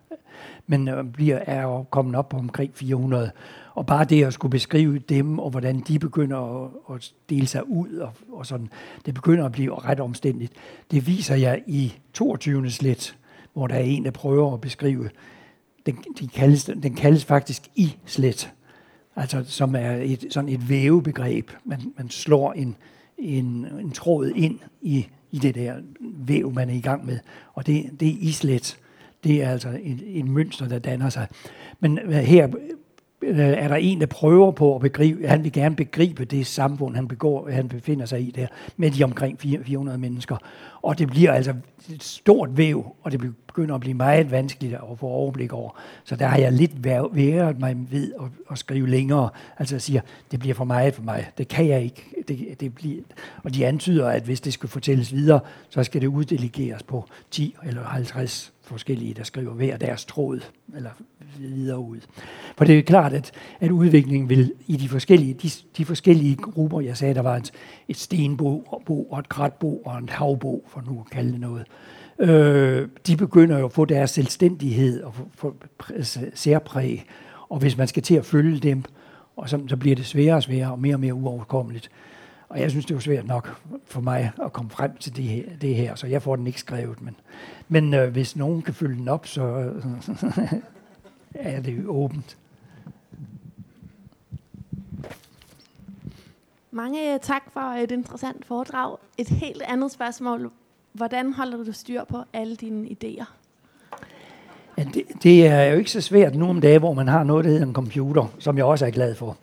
Men er jo kommet op på omkring 400. Og bare det at skulle beskrive dem, og hvordan de begynder at dele sig ud, og sådan, det begynder at blive ret omstændigt. Det viser jeg i 22. slet, hvor der er en, der prøver at beskrive. Den kaldes faktisk i-slet, altså, som er sådan et vævebegreb. Man slår en tråd ind i det der væv, man er i gang med. Og det er i-slet. Det er altså et mønster, der danner sig. Men her er der en, der prøver på at begribe, han vil gerne begribe det samfund, han befinder sig i der, med de omkring 400 mennesker. Og det bliver altså et stort væv, og det begynder at blive meget vanskeligt at få overblik over. Så der har jeg lidt været mig ved at skrive længere. Altså jeg siger, det bliver for meget for mig. Det kan jeg ikke. Og de antyder, at hvis det skal fortælles videre, så skal det uddelegeres på 10 eller 50 forskellige, der skriver hver deres tråd, eller videre ud. For det er klart, at udviklingen vil i de forskellige grupper, jeg sagde, der var et stenbo, og et kratbo, og en havbo, for nu at kalde det noget, de begynder jo at få deres selvstændighed og få særpræg, og hvis man skal til at følge dem, og så bliver det sværere og sværere, og mere uoverkommeligt. Og jeg synes, det var svært nok for mig at komme frem til det her, så jeg får den ikke skrevet. Men hvis nogen kan følge den op, så er det jo åbent. Mange tak for et interessant foredrag. Et helt andet spørgsmål. Hvordan holder du styr på alle dine idéer? Ja, det er jo ikke så svært nu om dage, hvor man har noget, der hedder en computer, som jeg også er glad for.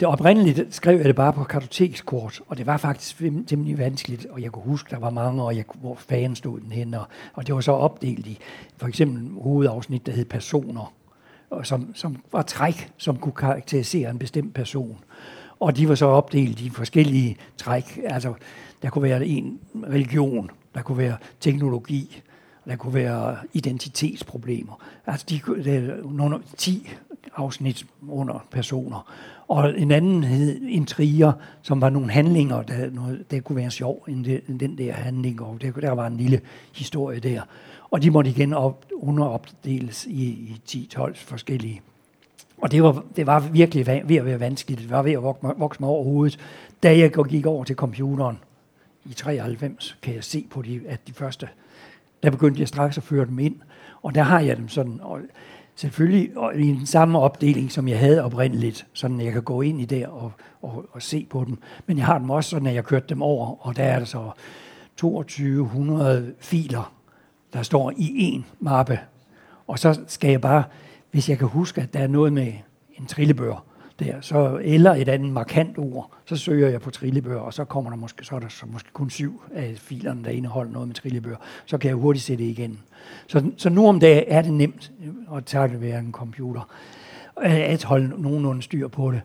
Det oprindeligt skrev jeg det bare på kartotekskort, og det var faktisk temmelig vanskeligt, og jeg kunne huske, der var mange, og hvor fanden stod den hen, og det var så opdelt i for eksempel hovedafsnit, der hed personer, og som var træk, som kunne karakterisere en bestemt person. Og de var så opdelt i forskellige træk, altså der kunne være en religion, der kunne være teknologi, der kunne være identitetsproblemer. Altså nogle 10 afsnit under personer. Og en anden hed intriger, som var nogle handlinger, der kunne være sjov end den der handling, og der var en lille historie der. Og de måtte igen underopdeles i 10-12 forskellige. Og det var virkelig ved at være vanskeligt. Det var ved at vokse mig over hovedet. Da jeg gik over til computeren i 93, kan jeg se på de første. Der begyndte jeg straks at føre dem ind, og der har jeg dem sådan, og selvfølgelig og i den samme opdeling, som jeg havde oprindeligt, sådan at jeg kan gå ind i der og se på dem. Men jeg har dem også sådan, at jeg kørte dem over, og der er der så 2200 filer, der står i én mappe. Og så skal jeg bare, hvis jeg kan huske, at der er noget med en trillebør, der, så, eller et andet markant ord, så søger jeg på trillebøger, og så kommer der måske, så er der så måske kun 7 af filerne, der indeholder noget med trillebøger. Så kan jeg hurtigt se det igen. Så nu om dagen er det nemt at takle ved en computer, at holde nogenlunde styr på det.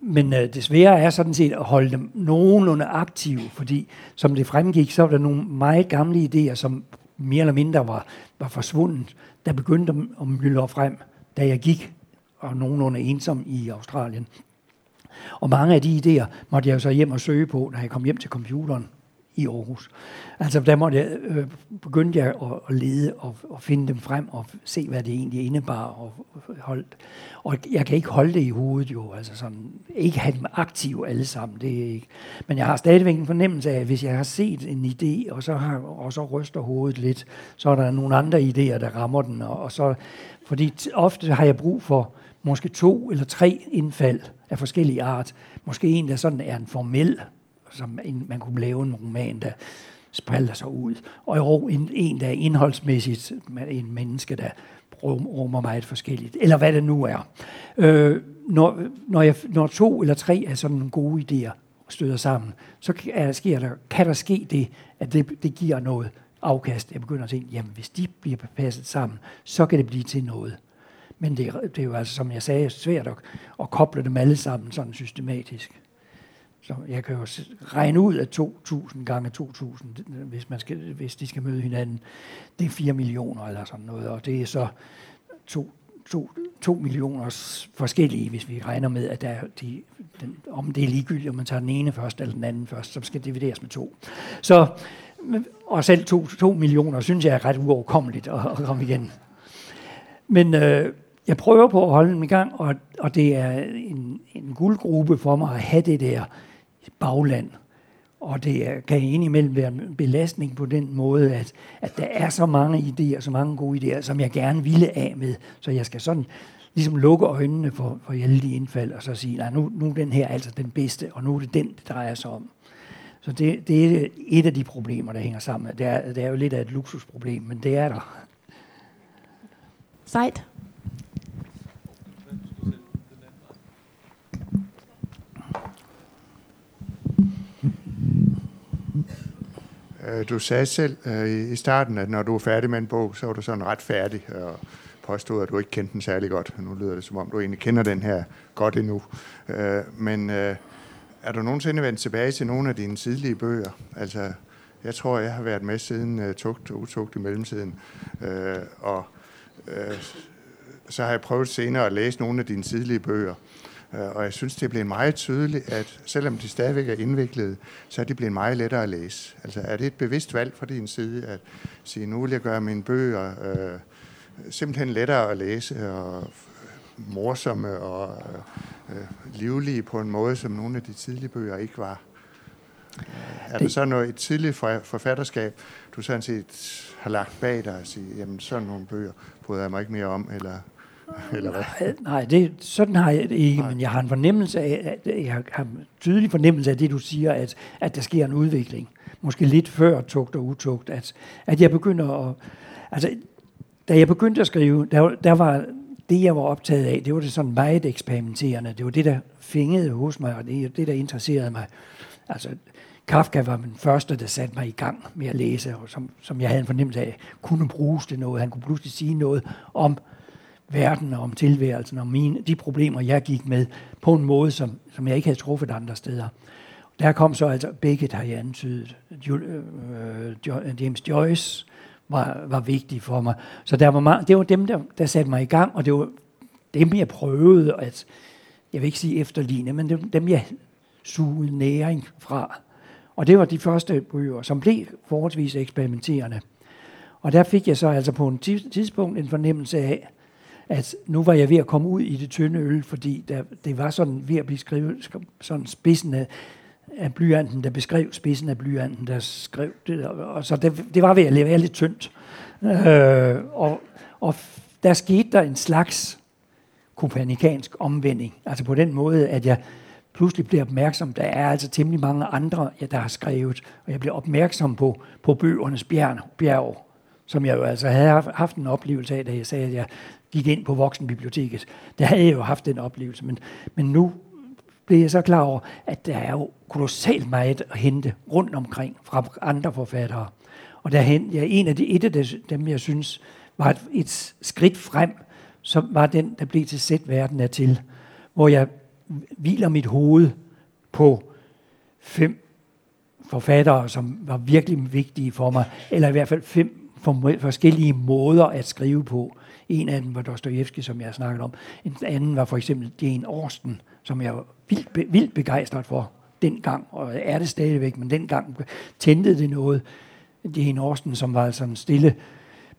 Men det svære er sådan set at holde dem nogenlunde aktive, fordi som det fremgik, så var der nogle meget gamle idéer, som mere eller mindre var forsvundet, der begyndte at mylde frem, da jeg gik og nogenlunde ensom i Australien. Og mange af de idéer måtte jeg jo så hjem og søge på, når jeg kom hjem til computeren i Aarhus. Altså der begyndte jeg at lede og finde dem frem og se, hvad det egentlig indebar. Og jeg kan ikke holde det i hovedet jo, altså sådan, ikke have dem aktive alle sammen. Det er ikke. Men jeg har stadigvæk en fornemmelse af, at hvis jeg har set en idé, og så ryster hovedet lidt, så er der nogle andre idéer, der rammer den. Fordi ofte har jeg brug for måske 2 eller 3 indfald af forskellige art. Måske en, der sådan er en formel som man kunne lave en roman, der spalter sig ud. Og jo, en der er indholdsmæssigt en menneske, der rummer meget forskelligt. Eller hvad det nu er. Når to eller tre af sådan nogle gode idéer støder sammen, så kan der ske det, at det giver noget afkast. Jeg begynder at tænke, jamen hvis de bliver passet sammen, så kan det blive til noget. Men det er jo altså, som jeg sagde, svært at koble dem alle sammen sådan systematisk. Så jeg kan jo regne ud, at 2.000 gange 2.000, hvis de skal møde hinanden, det er 4 millioner eller sådan noget, og det er så 2 millioner forskellige, hvis vi regner med, at om det er ligegyldigt, om man tager den ene først eller den anden først, så skal det divideres med 2. Så, og selv 2 millioner, synes jeg er ret uoverkommeligt at komme igen. Men jeg prøver på at holde dem i gang, og det er en guldgruppe for mig at have det der bagland. Og det kan indimellem være en belastning på den måde, at der er så mange idéer, så mange gode idéer, som jeg gerne ville af med. Så jeg skal sådan ligesom lukke øjnene for alle de indfald, og så sige, nej, nu er den her altså den bedste, og nu er det den, det drejer sig om. Så det er et af de problemer, der hænger sammen. Det er jo lidt af et luksusproblem, men det er der. Sejt. Du sagde selv i starten, at når du er færdig med en bog, så var du sådan ret færdig og påstod, at du ikke kendte den særlig godt. Nu lyder det, som om du egentlig kender den her godt endnu. Men er du nogensinde vendt tilbage til nogle af dine tidlige bøger? Altså, jeg tror, jeg har været med siden Tugt og Utugt i mellemtiden. Og så har jeg prøvet senere at læse nogle af dine tidlige bøger. Og jeg synes, det er blevet meget tydeligt, at selvom de stadigvæk er indviklede, så er de blevet meget lettere at læse. Altså er det et bevidst valg fra din side at sige, nu vil jeg gøre mine bøger simpelthen lettere at læse og morsomme og livlige på en måde, som nogle af de tidlige bøger ikke var? Er der så noget et tidligt forfatterskab, du sådan set har lagt bag dig og sige, jamen sådan nogle bøger bryder jeg mig ikke mere om, eller hvad? Nej, sådan har jeg det ikke, men jeg har en fornemmelse af, det du siger, at der sker en udvikling. Måske lidt før Tugt og Utugt, at jeg begynder at... Altså, da jeg begyndte at skrive, der var det, jeg var optaget af, det var det sådan meget eksperimenterende. Det var det, der fængede hos mig, og det der interesserede mig. Altså, Kafka var den første, der satte mig i gang med at læse, og som jeg havde en fornemmelse af, kunne bruges til noget. Han kunne pludselig sige noget om verden og om tilværelsen og de problemer, jeg gik med, på en måde, som jeg ikke havde truffet andre steder. Der kom så altså Beckett, har jeg antydet. James Joyce var vigtig for mig. Så der var det var dem, der satte mig i gang, og det var dem, jeg prøvede at, jeg vil ikke sige efterligne, men dem, jeg sugede næring fra. Og det var de første bøger, som blev forholdsvis eksperimenterende. Og der fik jeg så altså på et tidspunkt en fornemmelse af, at nu var jeg ved at komme ud i det tynde øl, fordi det var sådan ved at blive skrevet, sådan spidsen af blyanten, der beskrev spidsen af blyanten, der skrev det, og så det var ved at være lidt tyndt. Og der skete der en slags kopernikansk omvending, altså på den måde, at jeg pludselig bliver opmærksom, der er altså temmelig mange andre, der har skrevet, og jeg bliver opmærksom på bøgernes bjerg, som jeg jo altså havde haft en oplevelse af, da jeg sagde, at jeg gik ind på voksenbiblioteket. Der havde jeg jo haft den oplevelse, men nu blev jeg så klar over, at der er jo kolossalt meget at hente rundt omkring fra andre forfattere. Og derhen, ja, et af dem, jeg synes, var et skridt frem, som var den, der blev til Sæt Verden af Til, hvor jeg hviler mit hoved på 5 forfattere, som var virkelig vigtige for mig, eller i hvert fald 5 forskellige måder at skrive på. En af dem var Dostojevski, som jeg snakkede om. En anden var for eksempel Jane Austen, som jeg var vildt begejstret for dengang, og er det stadigvæk, men dengang tændte det noget. Jane Austen, som var altså en stille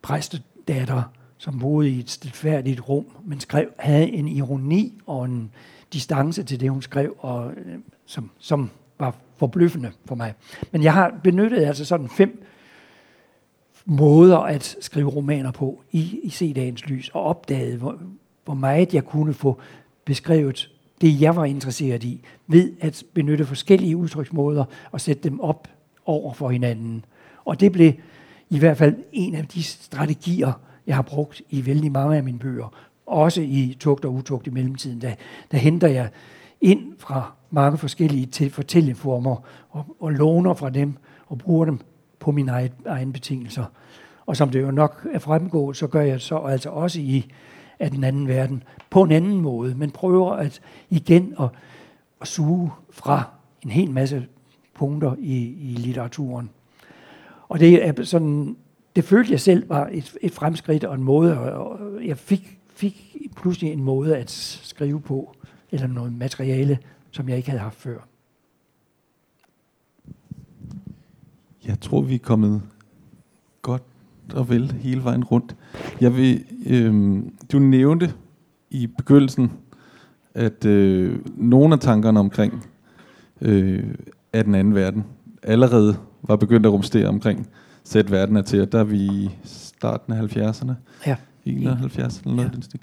præstedatter, som boede i et stilfærdigt rum, men havde en ironi og en distance til det, hun skrev, og som var forbløffende for mig. Men jeg har benyttet altså sådan 5 måder at skrive romaner på i C-dagens lys, og opdagede, hvor meget jeg kunne få beskrevet det, jeg var interesseret i, ved at benytte forskellige udtryksmåder og sætte dem op over for hinanden. Og det blev i hvert fald en af de strategier, jeg har brugt i vældig mange af mine bøger. Også i Tugt og Utugt i mellemtiden. Der henter jeg ind fra mange forskellige fortælleformer og låner fra dem og bruger dem på mine egne betingelser. Og som det jo nok er fremgået, så gør jeg så altså også i Af den anden verden på en anden måde, men prøver at igen at suge fra en hel masse punkter i litteraturen. Og det er sådan, det følte jeg selv var et fremskridt og en måde, og jeg fik pludselig en måde at skrive på, eller noget materiale, som jeg ikke havde haft før. Jeg tror, vi er kommet godt og vel hele vejen rundt. Jeg vil, du nævnte i begyndelsen, at nogle af tankerne omkring Af den anden verden allerede var begyndt at rumstere omkring Sæt Verden af Til. Der er vi i starten af 70'erne. Ja. 71 eller noget, ja. Den stil.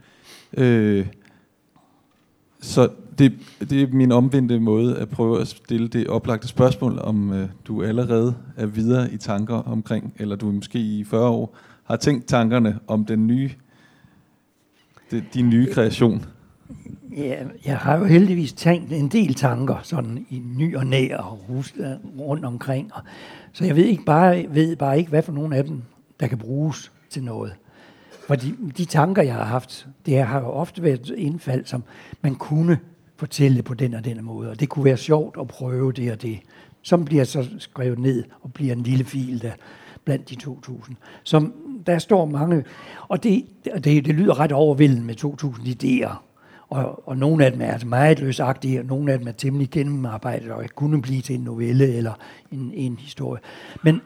Så det er min omvendte måde at prøve at stille det oplagte spørgsmål, om du allerede er videre i tanker omkring, eller du måske i 40 år har tænkt tankerne om din nye kreation. Ja, jeg har jo heldigvis tænkt en del tanker sådan i ny og nær og rundt omkring. Så jeg ved bare ikke, hvad for nogle af dem, der kan bruges til noget. Fordi de tanker, jeg har haft, det har jo ofte været indfald, som man kunne fortælle på den og denne måde. Og det kunne være sjovt at prøve det og det. Som bliver så skrevet ned og bliver en lille fil der blandt de 2.000. Som der står mange, og det lyder ret overvældende med 2.000 idéer. Og nogle af dem er meget løsagtige, og nogle af dem er temmelig gennemarbejdet, og kunne blive til en novelle eller en historie.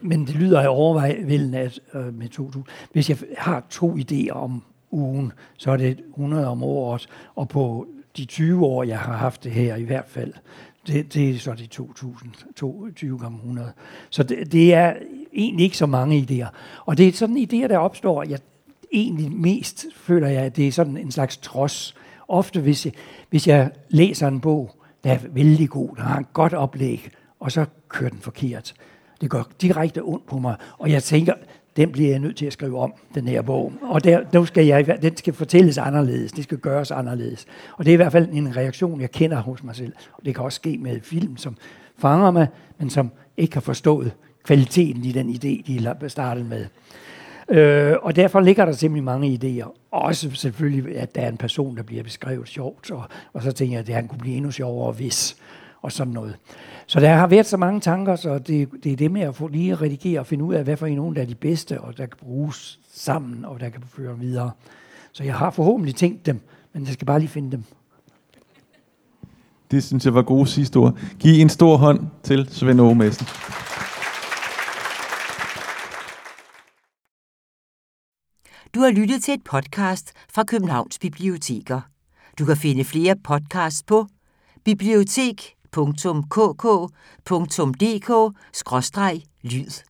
Men det lyder overvældende med 2.000. Hvis jeg har 2 idéer om ugen, så er det 100 om året, og på de 20 år, jeg har haft det her i hvert fald, det er så de 2.000, 20 gange 100. Så det er egentlig ikke så mange idéer. Og det er sådan idéer, der opstår. Jeg egentlig mest føler jeg, at det er sådan en slags trods. Ofte, hvis jeg læser en bog, der er vældig god, der har et godt oplæg, og så kører den forkert. Det gør direkte ondt på mig, og jeg tænker, den bliver jeg nødt til at skrive om, den her bog. Og den skal fortælles anderledes, det skal gøres anderledes. Og det er i hvert fald en reaktion, jeg kender hos mig selv. Og det kan også ske med film, som fanger mig, men som ikke har forstået kvaliteten i den idé, de startede med. Og derfor ligger der simpelthen mange idéer. Også selvfølgelig, at der er en person, der bliver beskrevet sjovt, og så tænker jeg, at han kunne blive endnu sjovere, hvis, og sådan noget. Så der har været så mange tanker, så det er det med at få lige at redigere og finde ud af, hvad for nogen der er de bedste, og der kan bruges sammen, og der kan føre videre. Så jeg har forhåbentlig tænkt dem, men jeg skal bare lige finde dem. Det synes jeg var gode sidste ord. Giv en stor hånd til Svend Åge Madsen. Du har lyttet til et podcast fra Københavns Biblioteker. Du kan finde flere podcasts på bibliotek.kk.dk/lyd.